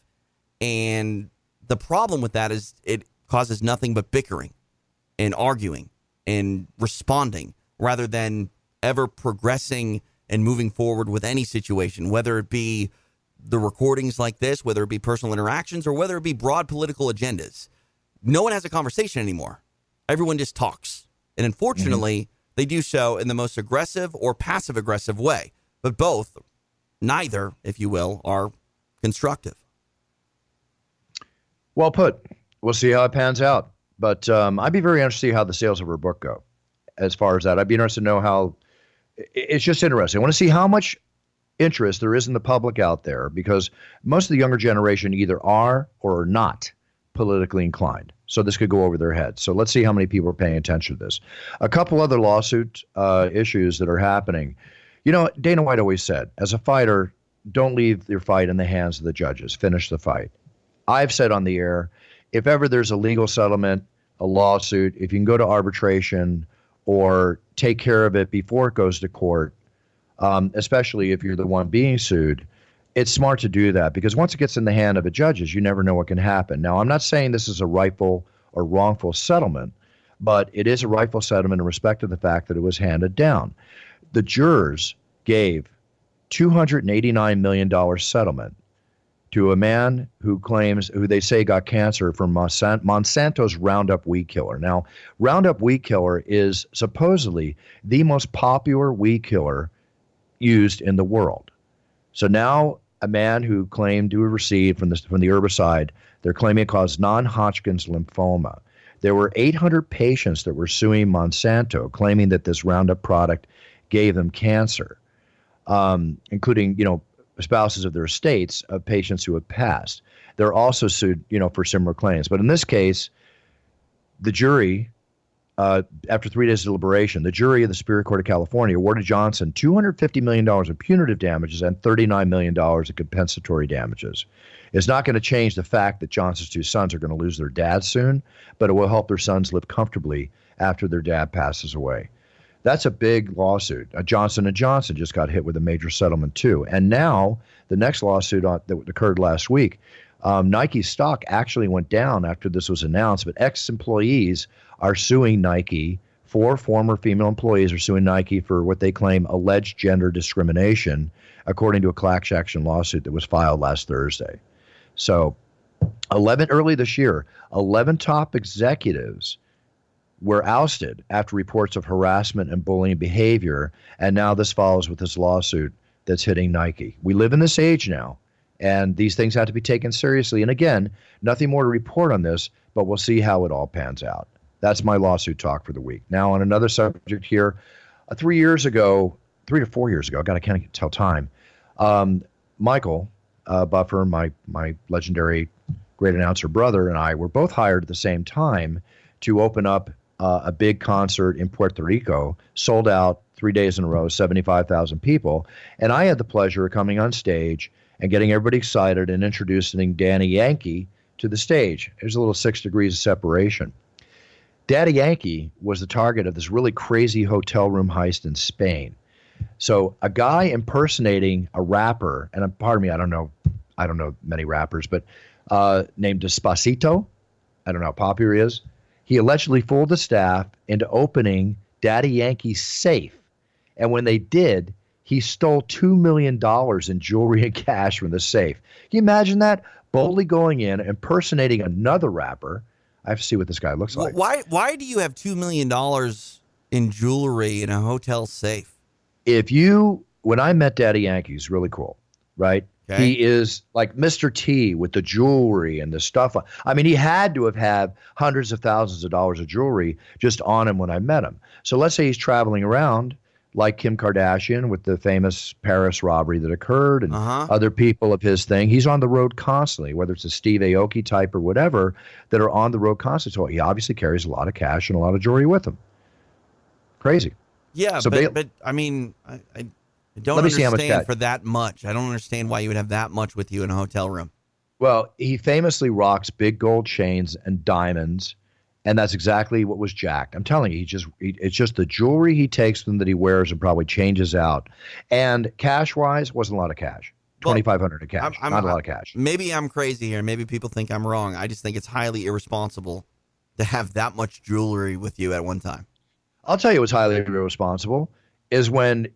And The problem with that is it causes nothing but bickering and arguing and responding rather than ever progressing and moving forward with any situation, whether it be the recordings like this, whether it be personal interactions, or whether it be broad political agendas. No one has a conversation anymore. Everyone just talks. And unfortunately, they do so in the most aggressive or passive-aggressive way. But both, neither, if you will, are constructive. Well put. We'll see how it pans out. But I'd be very interested to see how the sales of her book go as far as that. I'd be interested to know how – it's just interesting. I want to see how much interest there is in the public out there, because most of the younger generation either are or are not politically inclined. So this could go over their heads. So let's see how many people are paying attention to this. A couple other lawsuit issues that are happening. You know, Dana White always said, as a fighter, don't leave your fight in the hands of the judges. Finish the fight. I've said on the air, if ever there's a legal settlement, a lawsuit, if you can go to arbitration or take care of it before it goes to court, especially if you're the one being sued, it's smart to do that, because once it gets in the hand of a judge, you never know what can happen. Now, I'm not saying this is a rightful or wrongful settlement, but it is a rightful settlement in respect to the fact that it was handed down. The jurors gave $289 million settlement to a man who claims, who they say got cancer from Monsanto's Roundup weed killer. Now, Roundup weed killer is supposedly the most popular weed killer used in the world. So now, a man who claimed to have received from the herbicide, they're claiming it caused non-Hodgkin's lymphoma. There were 800 patients that were suing Monsanto, claiming that this Roundup product gave them cancer, including, you know, spouses of their estates of patients who had passed. They're also sued, you know, for similar claims. But in this case, the jury, after 3 days of deliberation, the jury of the Superior Court of California awarded Johnson $250 million in punitive damages and $39 million in compensatory damages. It's not going to change the fact that Johnson's two sons are going to lose their dad soon, but it will help their sons live comfortably after their dad passes away. That's a big lawsuit. Johnson & Johnson just got hit with a major settlement too. And now the next lawsuit that occurred last week, Nike stock actually went down after this was announced, but ex-employees are suing Nike. Four former female employees are suing Nike for what they claim alleged gender discrimination, according to a class action lawsuit that was filed last Thursday. So early this year, 11 top executives were ousted after reports of harassment and bullying behavior, and now this follows with this lawsuit that's hitting Nike. We live in this age now, and these things have to be taken seriously. And again, nothing more to report on this, but we'll see how it all pans out. That's my lawsuit talk for the week. Now, on another subject here, 3 to 4 years ago, God, I can't tell time, Michael Buffer, my legendary great announcer brother, and I were both hired at the same time to open up a big concert in Puerto Rico, sold out 3 days in a row, 75,000 people. And I had the pleasure of coming on stage and getting everybody excited and introducing Daddy Yankee to the stage. There's a little 6 degrees of separation. Daddy Yankee was the target of this really crazy hotel room heist in Spain. So a guy impersonating a rapper, and pardon me, I don't know many rappers, but named Despacito. I don't know how popular he is. He allegedly fooled the staff into opening Daddy Yankee's safe. And when they did, he stole $2 million in jewelry and cash from the safe. Can you imagine that? Boldly going in, impersonating another rapper. I have to see what this guy looks like. Why do you have $2 million in jewelry in a hotel safe? When I met Daddy Yankee, he's really cool, right? Okay. He is like Mr. T with the jewelry and the stuff. I mean, he had to have had hundreds of thousands of dollars of jewelry just on him when I met him. So let's say he's traveling around like Kim Kardashian with the famous Paris robbery that occurred and other people of his thing. He's on the road constantly, whether it's a Steve Aoki type or whatever, that are on the road constantly. So he obviously carries a lot of cash and a lot of jewelry with him. Crazy. Yeah, so but I mean, I don't understand for that much. I don't understand why you would have that much with you in a hotel room. Well, he famously rocks big gold chains and diamonds. And that's exactly what was jacked. I'm telling you, it's just the jewelry he takes from that he wears and probably changes out. And cash-wise, wasn't a lot of cash. $2,500 in cash. Not a lot of cash. Maybe I'm crazy here. Maybe people think I'm wrong. I just think it's highly irresponsible to have that much jewelry with you at one time. I'll tell you what's highly irresponsible is when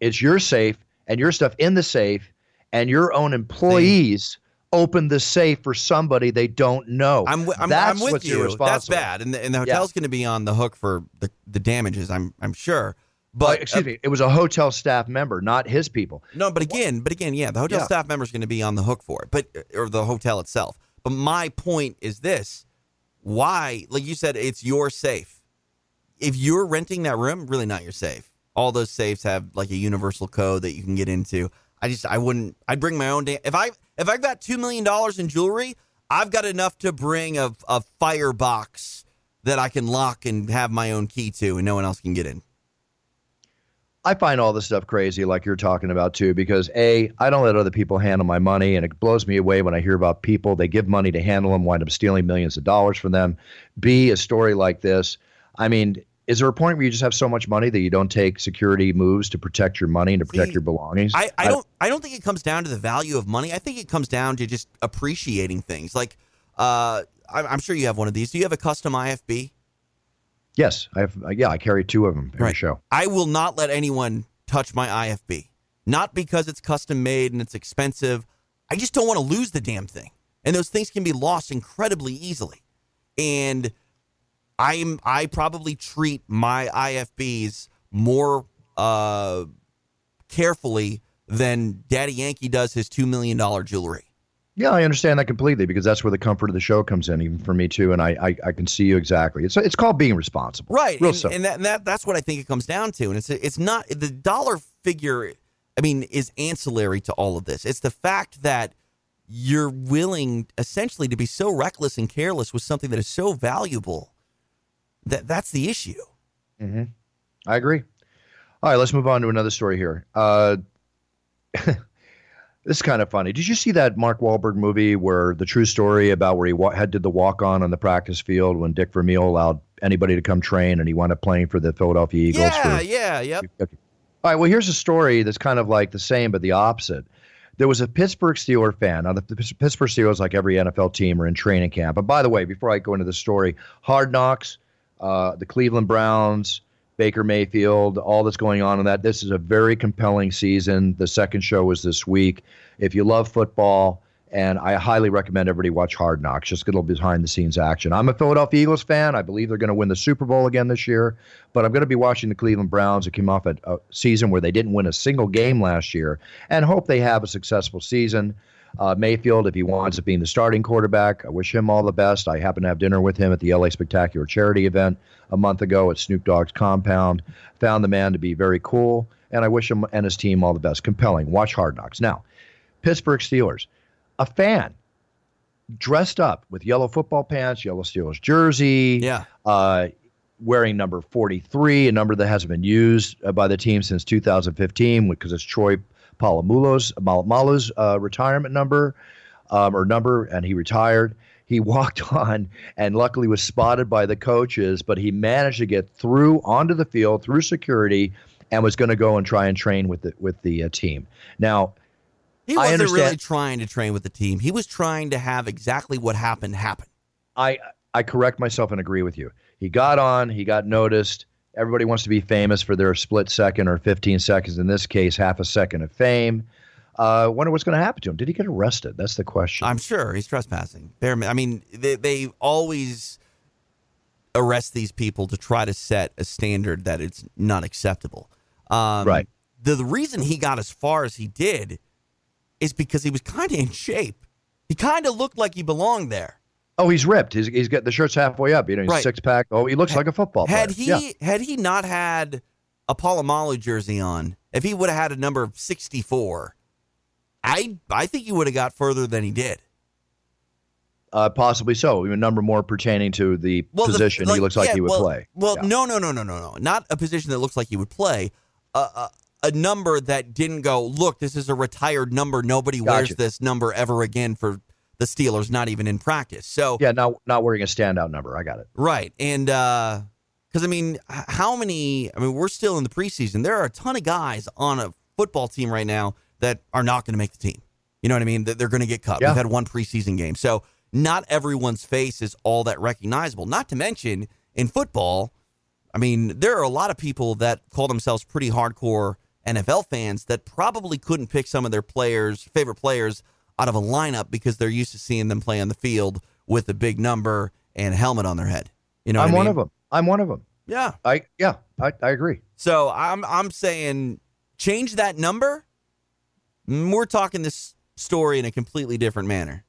it's your safe and your stuff in the safe and your own employees open the safe for somebody they don't know. I'm with you. That's bad. And the hotel's going to be on the hook for the damages, I'm sure. But excuse me, it was a hotel staff member, not his people. No, but again, yeah, the hotel staff member is going to be on the hook for it, or the hotel itself. But my point is this: why, like you said, it's your safe. If you're renting that room, really not your safe. All those safes have like a universal code that you can get into. I'd bring my own. If I've got $2 million in jewelry, I've got enough to bring a firebox that I can lock and have my own key to, and no one else can get in. I find all this stuff crazy like you're talking about, too, because, A, I don't let other people handle my money, and it blows me away when I hear about people. They give money to handle them, wind up stealing millions of dollars from them. B, a story like this. I mean, is there a point where you just have so much money that you don't take security moves to protect your money and to protect your belongings? I don't think it comes down to the value of money. I think it comes down to just appreciating things. Like, I'm sure you have one of these. Do you have a custom IFB? Yes, I have. Yeah, I carry two of them every show. I will not let anyone touch my IFB, not because it's custom made and it's expensive. I just don't want to lose the damn thing. And those things can be lost incredibly easily. And I probably treat my IFBs more carefully than Daddy Yankee does his $2 million jewelry. Yeah, I understand that completely because that's where the comfort of the show comes in, even for me too. And I can see you exactly. It's called being responsible, right? And that's what I think it comes down to. And it's not the dollar figure. I mean, is ancillary to all of this. It's the fact that you're willing, essentially, to be so reckless and careless with something that is so valuable. That's the issue. Mm-hmm. I agree. All right, let's move on to another story here. This is kind of funny. Did you see that Mark Wahlberg movie where the true story about where he did the walk-on on the practice field when Dick Vermeil allowed anybody to come train and he wound up playing for the Philadelphia Eagles? Yeah. Okay. All right, well, here's a story that's kind of like the same but the opposite. There was a Pittsburgh Steelers fan. Now, the Pittsburgh Steelers, like every NFL team, are in training camp. And by the way, before I go into the story, Hard Knocks, the Cleveland Browns, Baker Mayfield, all that's going on in that. This is a very compelling season. The second show was this week. If you love football, and I highly recommend everybody watch Hard Knocks, just get a little behind-the-scenes action. I'm a Philadelphia Eagles fan. I believe they're going to win the Super Bowl again this year, but I'm going to be watching the Cleveland Browns, who came off a season where they didn't win a single game last year, and hope they have a successful season. Mayfield, if he winds up being the starting quarterback, I wish him all the best. I happened to have dinner with him at the LA Spectacular charity event a month ago at Snoop Dogg's compound. Found the man to be very cool, and I wish him and his team all the best. Compelling. Watch Hard Knocks. Now, Pittsburgh Steelers. A fan dressed up with yellow football pants, yellow Steelers jersey, wearing number 43, a number that hasn't been used by the team since 2015 because it's Troy Polamalu's retirement number, and he retired. He walked on and luckily was spotted by the coaches, but he managed to get through onto the field through security and was going to go and try and train with the team. Now, he wasn't really trying to train with the team. He was trying to have exactly what happened happen. I correct myself and agree with you. He got on. He got noticed. Everybody wants to be famous for their split second or 15 seconds. In this case, half a second of fame. Wonder what's going to happen to him. Did he get arrested? That's the question. I'm sure he's trespassing. They always arrest these people to try to set a standard that it's not acceptable. Right. The reason he got as far as he did is because he was kind of in shape. He kind of looked like he belonged there. Oh, he's ripped. He's got the shirt's halfway up. You know, he's six pack. Oh, he looks like a football player. Had he not had a Polamalu jersey on, if he would have had a number 64, I think he would have got further than he did. Possibly so. A number more pertaining to the position he looks like he would play. No. Not a position that looks like he would play. A number that didn't go, look, this is a retired number. Nobody wears this number ever again for the Steelers, not even in practice. So not wearing a standout number. I got it. Right. And because, we're still in the preseason. There are a ton of guys on a football team right now that are not going to make the team. You know what I mean? They're going to get cut. Yeah. We've had one preseason game. So not everyone's face is all that recognizable. Not to mention, in football, I mean, there are a lot of people that call themselves pretty hardcore NFL fans that probably couldn't pick some of their players, favorite players, out of a lineup because they're used to seeing them play on the field with a big number and a helmet on their head. You know, I'm one of them. Yeah. I agree. So I'm saying change that number. We're talking this story in a completely different manner.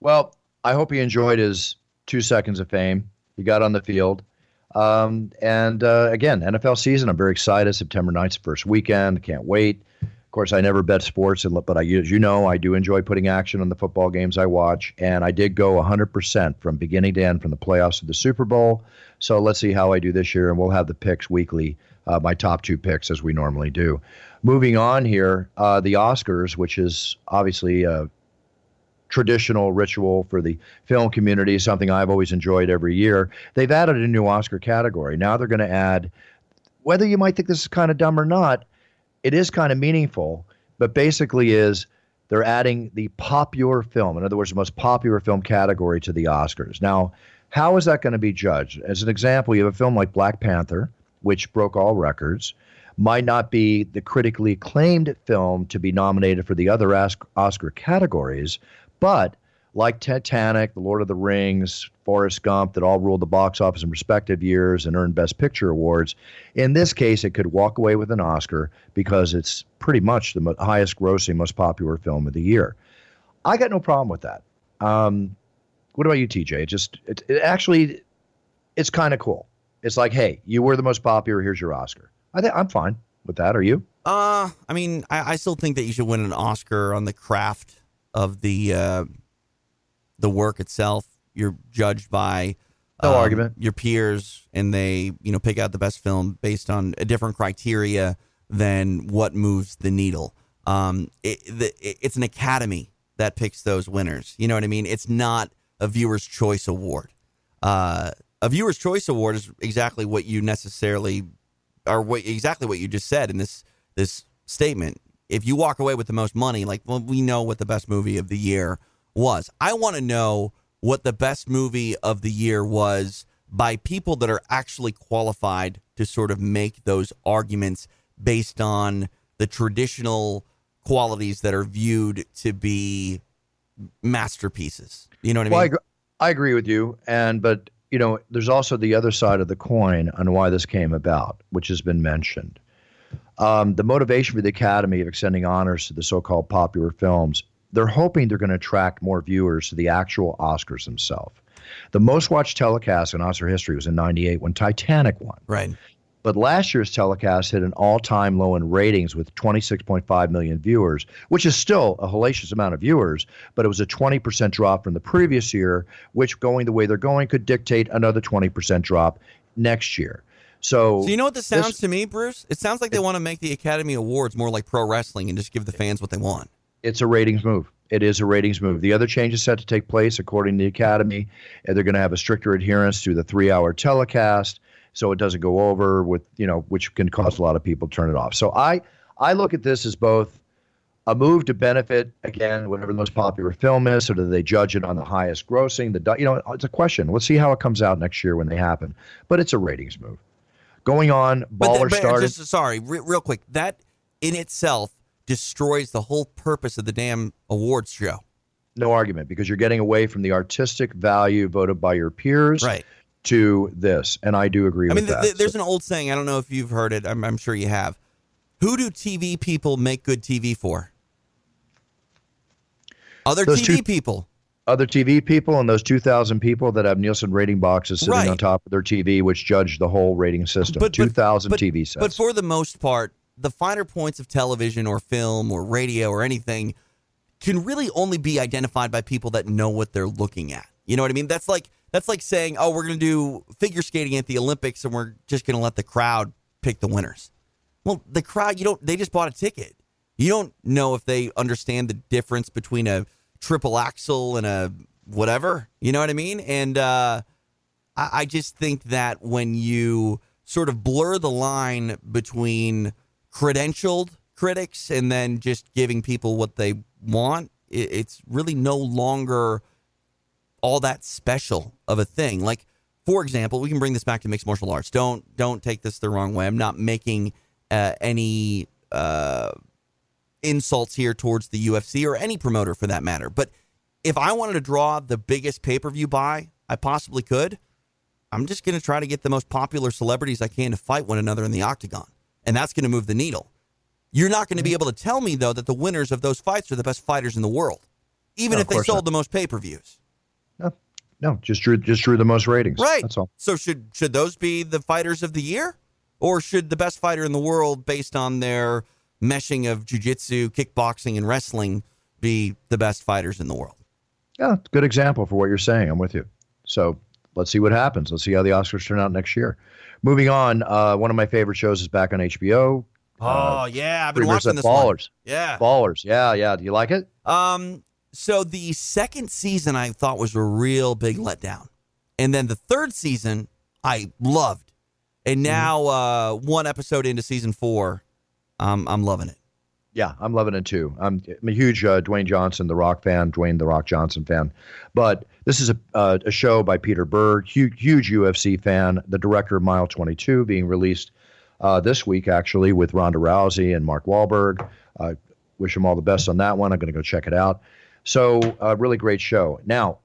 Well, I hope he enjoyed his 2 seconds of fame. He got on the field. Again, NFL season, I'm very excited. September 9th, first weekend. Can't wait. Of course, I never bet sports, but I, as you know, I do enjoy putting action on the football games I watch. And I did go 100% from beginning to end, from the playoffs to the Super Bowl. So let's see how I do this year. And we'll have the picks weekly, my top two picks, as we normally do. Moving on here, the Oscars, which is obviously a traditional ritual for the film community, something I've always enjoyed every year. They've added a new Oscar category. Now they're going to add, whether you might think this is kind of dumb or not, it is kind of meaningful, but basically is they're adding the popular film, in other words, the most popular film category to the Oscars. Now, how is that going to be judged? As an example, you have a film like Black Panther, which broke all records, might not be the critically acclaimed film to be nominated for the other Oscar categories, but like Titanic, The Lord of the Rings, Forrest Gump, that all ruled the box office in respective years and earned Best Picture awards, in this case, it could walk away with an Oscar because it's pretty much the highest grossing, most popular film of the year. I got no problem with that. What about you, TJ? It's kind of cool. It's like, hey, you were the most popular. Here's your Oscar. I'm fine with that. Are you? I mean, I still think that you should win an Oscar on the craft of the work itself. You're judged by no argument, your peers, and they, you know, pick out the best film based on a different criteria than what moves the needle. It's an academy that picks those winners. You know what I mean? It's not a viewer's choice award. A viewer's choice award is exactly what you necessarily are, exactly what you just said in this statement. If you walk away with the most money, like, well, we know what the best movie of the year was. I want to know what the best movie of the year was by people that are actually qualified to sort of make those arguments based on the traditional qualities that are viewed to be masterpieces. You know what I mean? Well, I agree with you. But, you know, there's also the other side of the coin on why this came about, which has been mentioned. The motivation for the Academy of extending honors to the so-called popular films, they're hoping they're going to attract more viewers to the actual Oscars themselves. The most watched telecast in Oscar history was in 98 when Titanic won. Right. But last year's telecast hit an all-time low in ratings with 26.5 million viewers, which is still a hellacious amount of viewers, but it was a 20% drop from the previous year, which, going the way they're going, could dictate another 20% drop next year. So you know what this sounds to me, Bruce? It sounds like they want to make the Academy Awards more like pro wrestling and just give the fans what they want. It's a ratings move. It is a ratings move. The other change is set to take place, according to the Academy. They're going to have a stricter adherence to the 3-hour telecast so it doesn't go over, with, you know, which can cause a lot of people to turn it off. So I look at this as both a move to benefit, again, whatever the most popular film is, or do they judge it on the highest grossing? You know, it's a question. Let's see how it comes out next year when they happen. But it's a ratings move. Going on, Baller started. Real quick. That in itself destroys the whole purpose of the damn awards show. No argument, because you're getting away from the artistic value voted by your peers to this, and I do agree with that. There's an old saying. I don't know if you've heard it. I'm sure you have. Who do TV people make good TV for? Other TV people and those 2,000 people that have Nielsen rating boxes sitting on top of their TV, which judge the whole rating system. 2,000 TV sets. But for the most part, the finer points of television or film or radio or anything can really only be identified by people that know what they're looking at. You know what I mean? That's like saying, oh, we're going to do figure skating at the Olympics and we're just going to let the crowd pick the winners. Well, the crowd, they just bought a ticket. You don't know if they understand the difference between a triple axel and a whatever, you know what I mean? And I just think that when you sort of blur the line between credentialed, critics and then just giving people what they want, it's really no longer all that special of a thing. Like, for example, we can bring this back to mixed martial arts. Don't take this the wrong way. I'm not making any insults here towards the UFC or any promoter for that matter. But if I wanted to draw the biggest pay-per-view buy I possibly could, I'm just going to try to get the most popular celebrities I can to fight one another in the octagon. And that's going to move the needle. You're not going to be able to tell me, though, that the winners of those fights are the best fighters in the world, even if they sold the most pay-per-views. No, just drew the most ratings. Right. That's all. So should those be the fighters of the year? Or should the best fighter in the world, based on their meshing of jiu-jitsu, kickboxing, and wrestling, be the best fighters in the world? Yeah, good example for what you're saying. I'm with you. So let's see what happens. Let's see how the Oscars turn out next year. Moving on, one of my favorite shows is back on HBO. Oh, yeah. I've been watching this Ballers. Yeah. Ballers. Yeah, yeah. Do you like it? So the second season I thought was a real big letdown. And then the third season I loved. And now one episode into season four, I'm loving it. Yeah, I'm loving it too. I'm a huge Dwayne Johnson, The Rock fan, Dwayne The Rock Johnson fan. But this is a show by Peter Berg, huge UFC fan, the director of Mile 22, being released this week, actually, with Ronda Rousey and Mark Wahlberg. Wish them all the best on that one. I'm going to go check it out. So really great show. Now,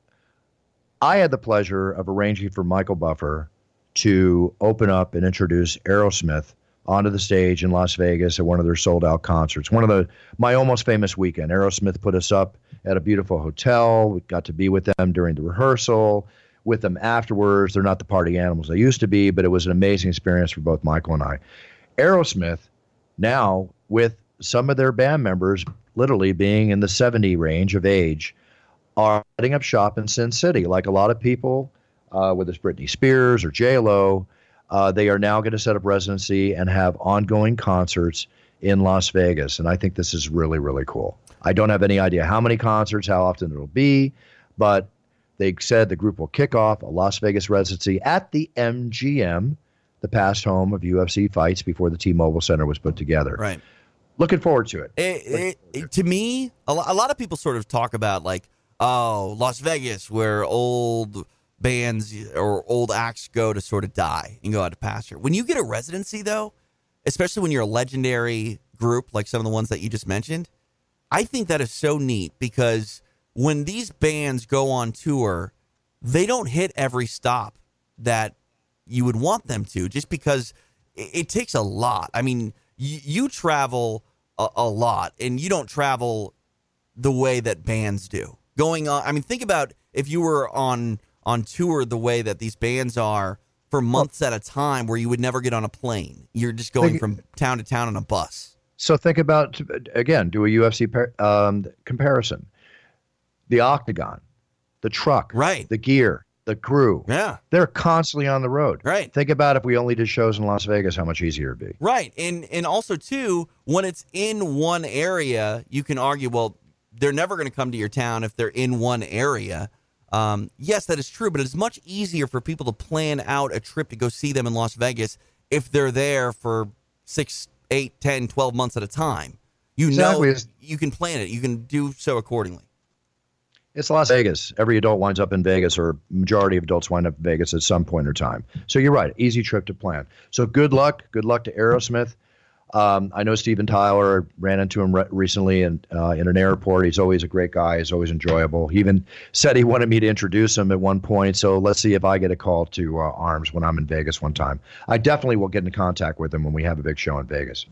I had the pleasure of arranging for Michael Buffer to open up and introduce Aerosmith onto the stage in Las Vegas at one of their sold-out concerts. One of my almost famous weekend. Aerosmith put us up at a beautiful hotel. We got to be with them during the rehearsal, with them afterwards. They're not the party animals they used to be, but it was an amazing experience for both Michael and I. Aerosmith, now with some of their band members literally being in the 70 range of age, are setting up shop in Sin City. Like a lot of people, whether it's Britney Spears or J-Lo, they are now going to set up residency and have ongoing concerts in Las Vegas. And I think this is really, really cool. I don't have any idea how many concerts, how often it'll be, but they said the group will kick off a Las Vegas residency at the MGM, the past home of UFC fights before the T-Mobile Center was put together. Right. Looking forward to it. To me, a lot of people sort of talk about like, oh, Las Vegas, where old bands or old acts go to sort of die and go out to pasture. When you get a residency, though, especially when you're a legendary group like some of the ones that you just mentioned, I think that is so neat because when these bands go on tour, they don't hit every stop that you would want them to just because it takes a lot. I mean, you travel a lot and you don't travel the way that bands do. Going on, I mean, think about if you were on tour the way that these bands are for months at a time where you would never get on a plane. You're just going from town to town on a bus. So think about, again, do a UFC comparison. The octagon, the truck, right, the gear, the crew. Yeah. They're constantly on the road. Right. Think about if we only did shows in Las Vegas, how much easier it'd be. Right. And also, too, when it's in one area, you can argue, well, they're never going to come to your town if they're in one area. Yes, that is true, but it's much easier for people to plan out a trip to go see them in Las Vegas if they're there for 6, 8, 10, 12 months at a time. You exactly. know, you can plan it. You can do so accordingly. It's Las Vegas. Every adult winds up in Vegas, or majority of adults wind up in Vegas at some point or time. So you're right. Easy trip to plan. So good luck. Good luck to Aerosmith. I know Steven Tyler, ran into him recently in an airport. He's always a great guy. He's always enjoyable. He even said he wanted me to introduce him at one point. So let's see if I get a call to Arms when I'm in Vegas one time. I definitely will get into contact with him when we have a big show in Vegas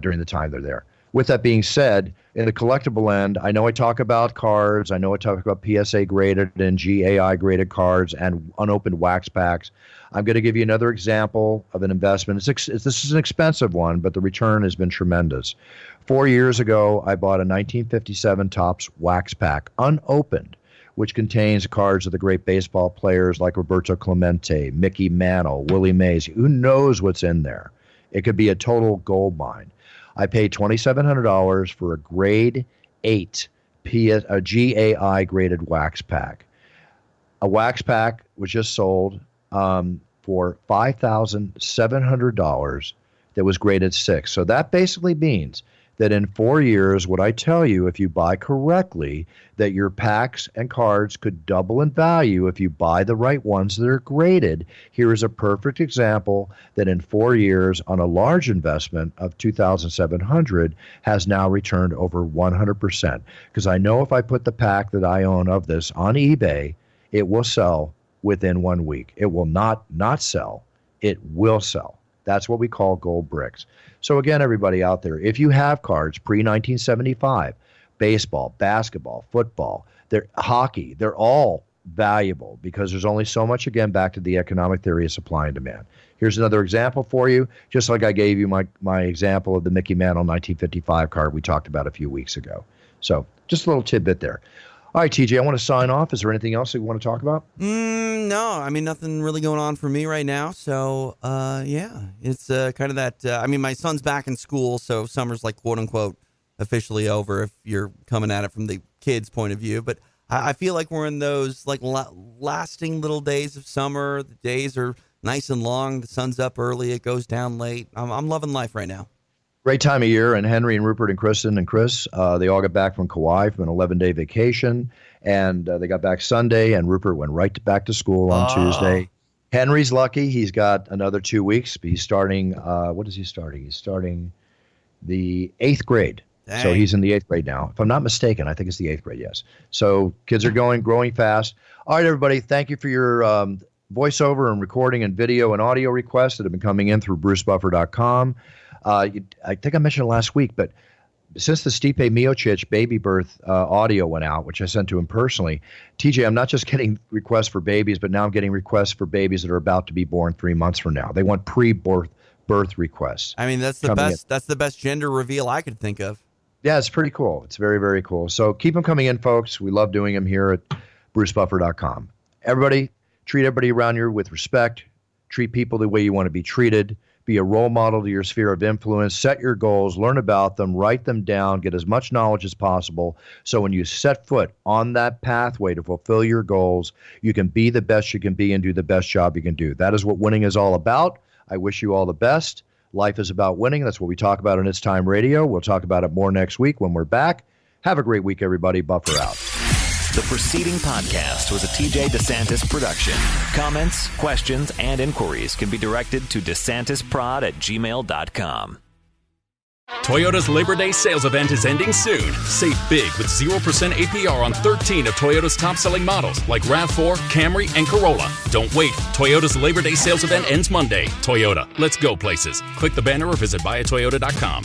during the time they're there. With that being said, in the collectible end, I know I talk about cards. I know I talk about PSA graded and GAI graded cards and unopened wax packs. I'm going to give you another example of an investment. This is an expensive one, but the return has been tremendous. 4 years ago, I bought a 1957 Topps wax pack, unopened, which contains cards of the great baseball players like Roberto Clemente, Mickey Mantle, Willie Mays. Who knows what's in there? It could be a total gold mine. I paid $2,700 for a grade 8 a GAI graded wax pack. A wax pack was just sold for $5,700 that was graded 6. So that basically means that in 4 years, what I tell you, if you buy correctly, that your packs and cards could double in value if you buy the right ones that are graded. Here is a perfect example that in 4 years on a large investment of $2,700 has now returned over 100%. Because I know if I put the pack that I own of this on eBay, it will sell within 1 week. It will not sell. It will sell. That's what we call gold bricks. So again, everybody out there, if you have cards pre-1975, baseball, basketball, football, hockey, they're all valuable because there's only so much, again, back to the economic theory of supply and demand. Here's another example for you, just like I gave you my example of the Mickey Mantle 1955 card we talked about a few weeks ago. So just a little tidbit there. All right, TJ, I want to sign off. Is there anything else that you want to talk about? No, I mean, nothing really going on for me right now. So, yeah, it's kind of that. I mean, my son's back in school, so summer's like, quote unquote, officially over if you're coming at it from the kid's point of view. But I feel like we're in those like lasting little days of summer. The days are nice and long. The sun's up early. It goes down late. I'm loving life right now. Great time of year, and Henry and Rupert and Kristen and Chris, they all got back from Kauai from an 11-day vacation, and they got back Sunday, and Rupert went back to school on Tuesday. Henry's lucky. He's got another 2 weeks. He's starting what is he starting? He's starting the 8th grade. Dang. So he's in the 8th grade now. If I'm not mistaken, I think it's the 8th grade, yes. So kids are growing fast. All right, everybody, thank you for your voiceover and recording and video and audio requests that have been coming in through BruceBuffer.com. I think I mentioned it last week, but since the Stipe Miocic baby birth audio went out, which I sent to him personally, TJ, I'm not just getting requests for babies, but now I'm getting requests for babies that are about to be born 3 months from now. They want pre-birth requests. I mean, that's the best gender reveal I could think of. Yeah, it's pretty cool. It's very, very cool. So keep them coming in, folks. We love doing them here at BruceBuffer.com. Everybody, treat everybody around you with respect. Treat people the way you want to be treated. Be a role model to your sphere of influence. Set your goals, learn about them, write them down, get as much knowledge as possible. So when you set foot on that pathway to fulfill your goals, you can be the best you can be and do the best job you can do. That is what winning is all about. I wish you all the best. Life is about winning. That's what we talk about on It's Time Radio. We'll talk about it more next week when we're back. Have a great week, everybody. Buffer out. The preceding podcast was a TJ DeSantis production. Comments, questions, and inquiries can be directed to DeSantisProd@gmail.com. Toyota's Labor Day sales event is ending soon. Save big with 0% APR on 13 of Toyota's top-selling models like RAV4, Camry, and Corolla. Don't wait. Toyota's Labor Day sales event ends Monday. Toyota, let's go places. Click the banner or visit buyatoyota.com.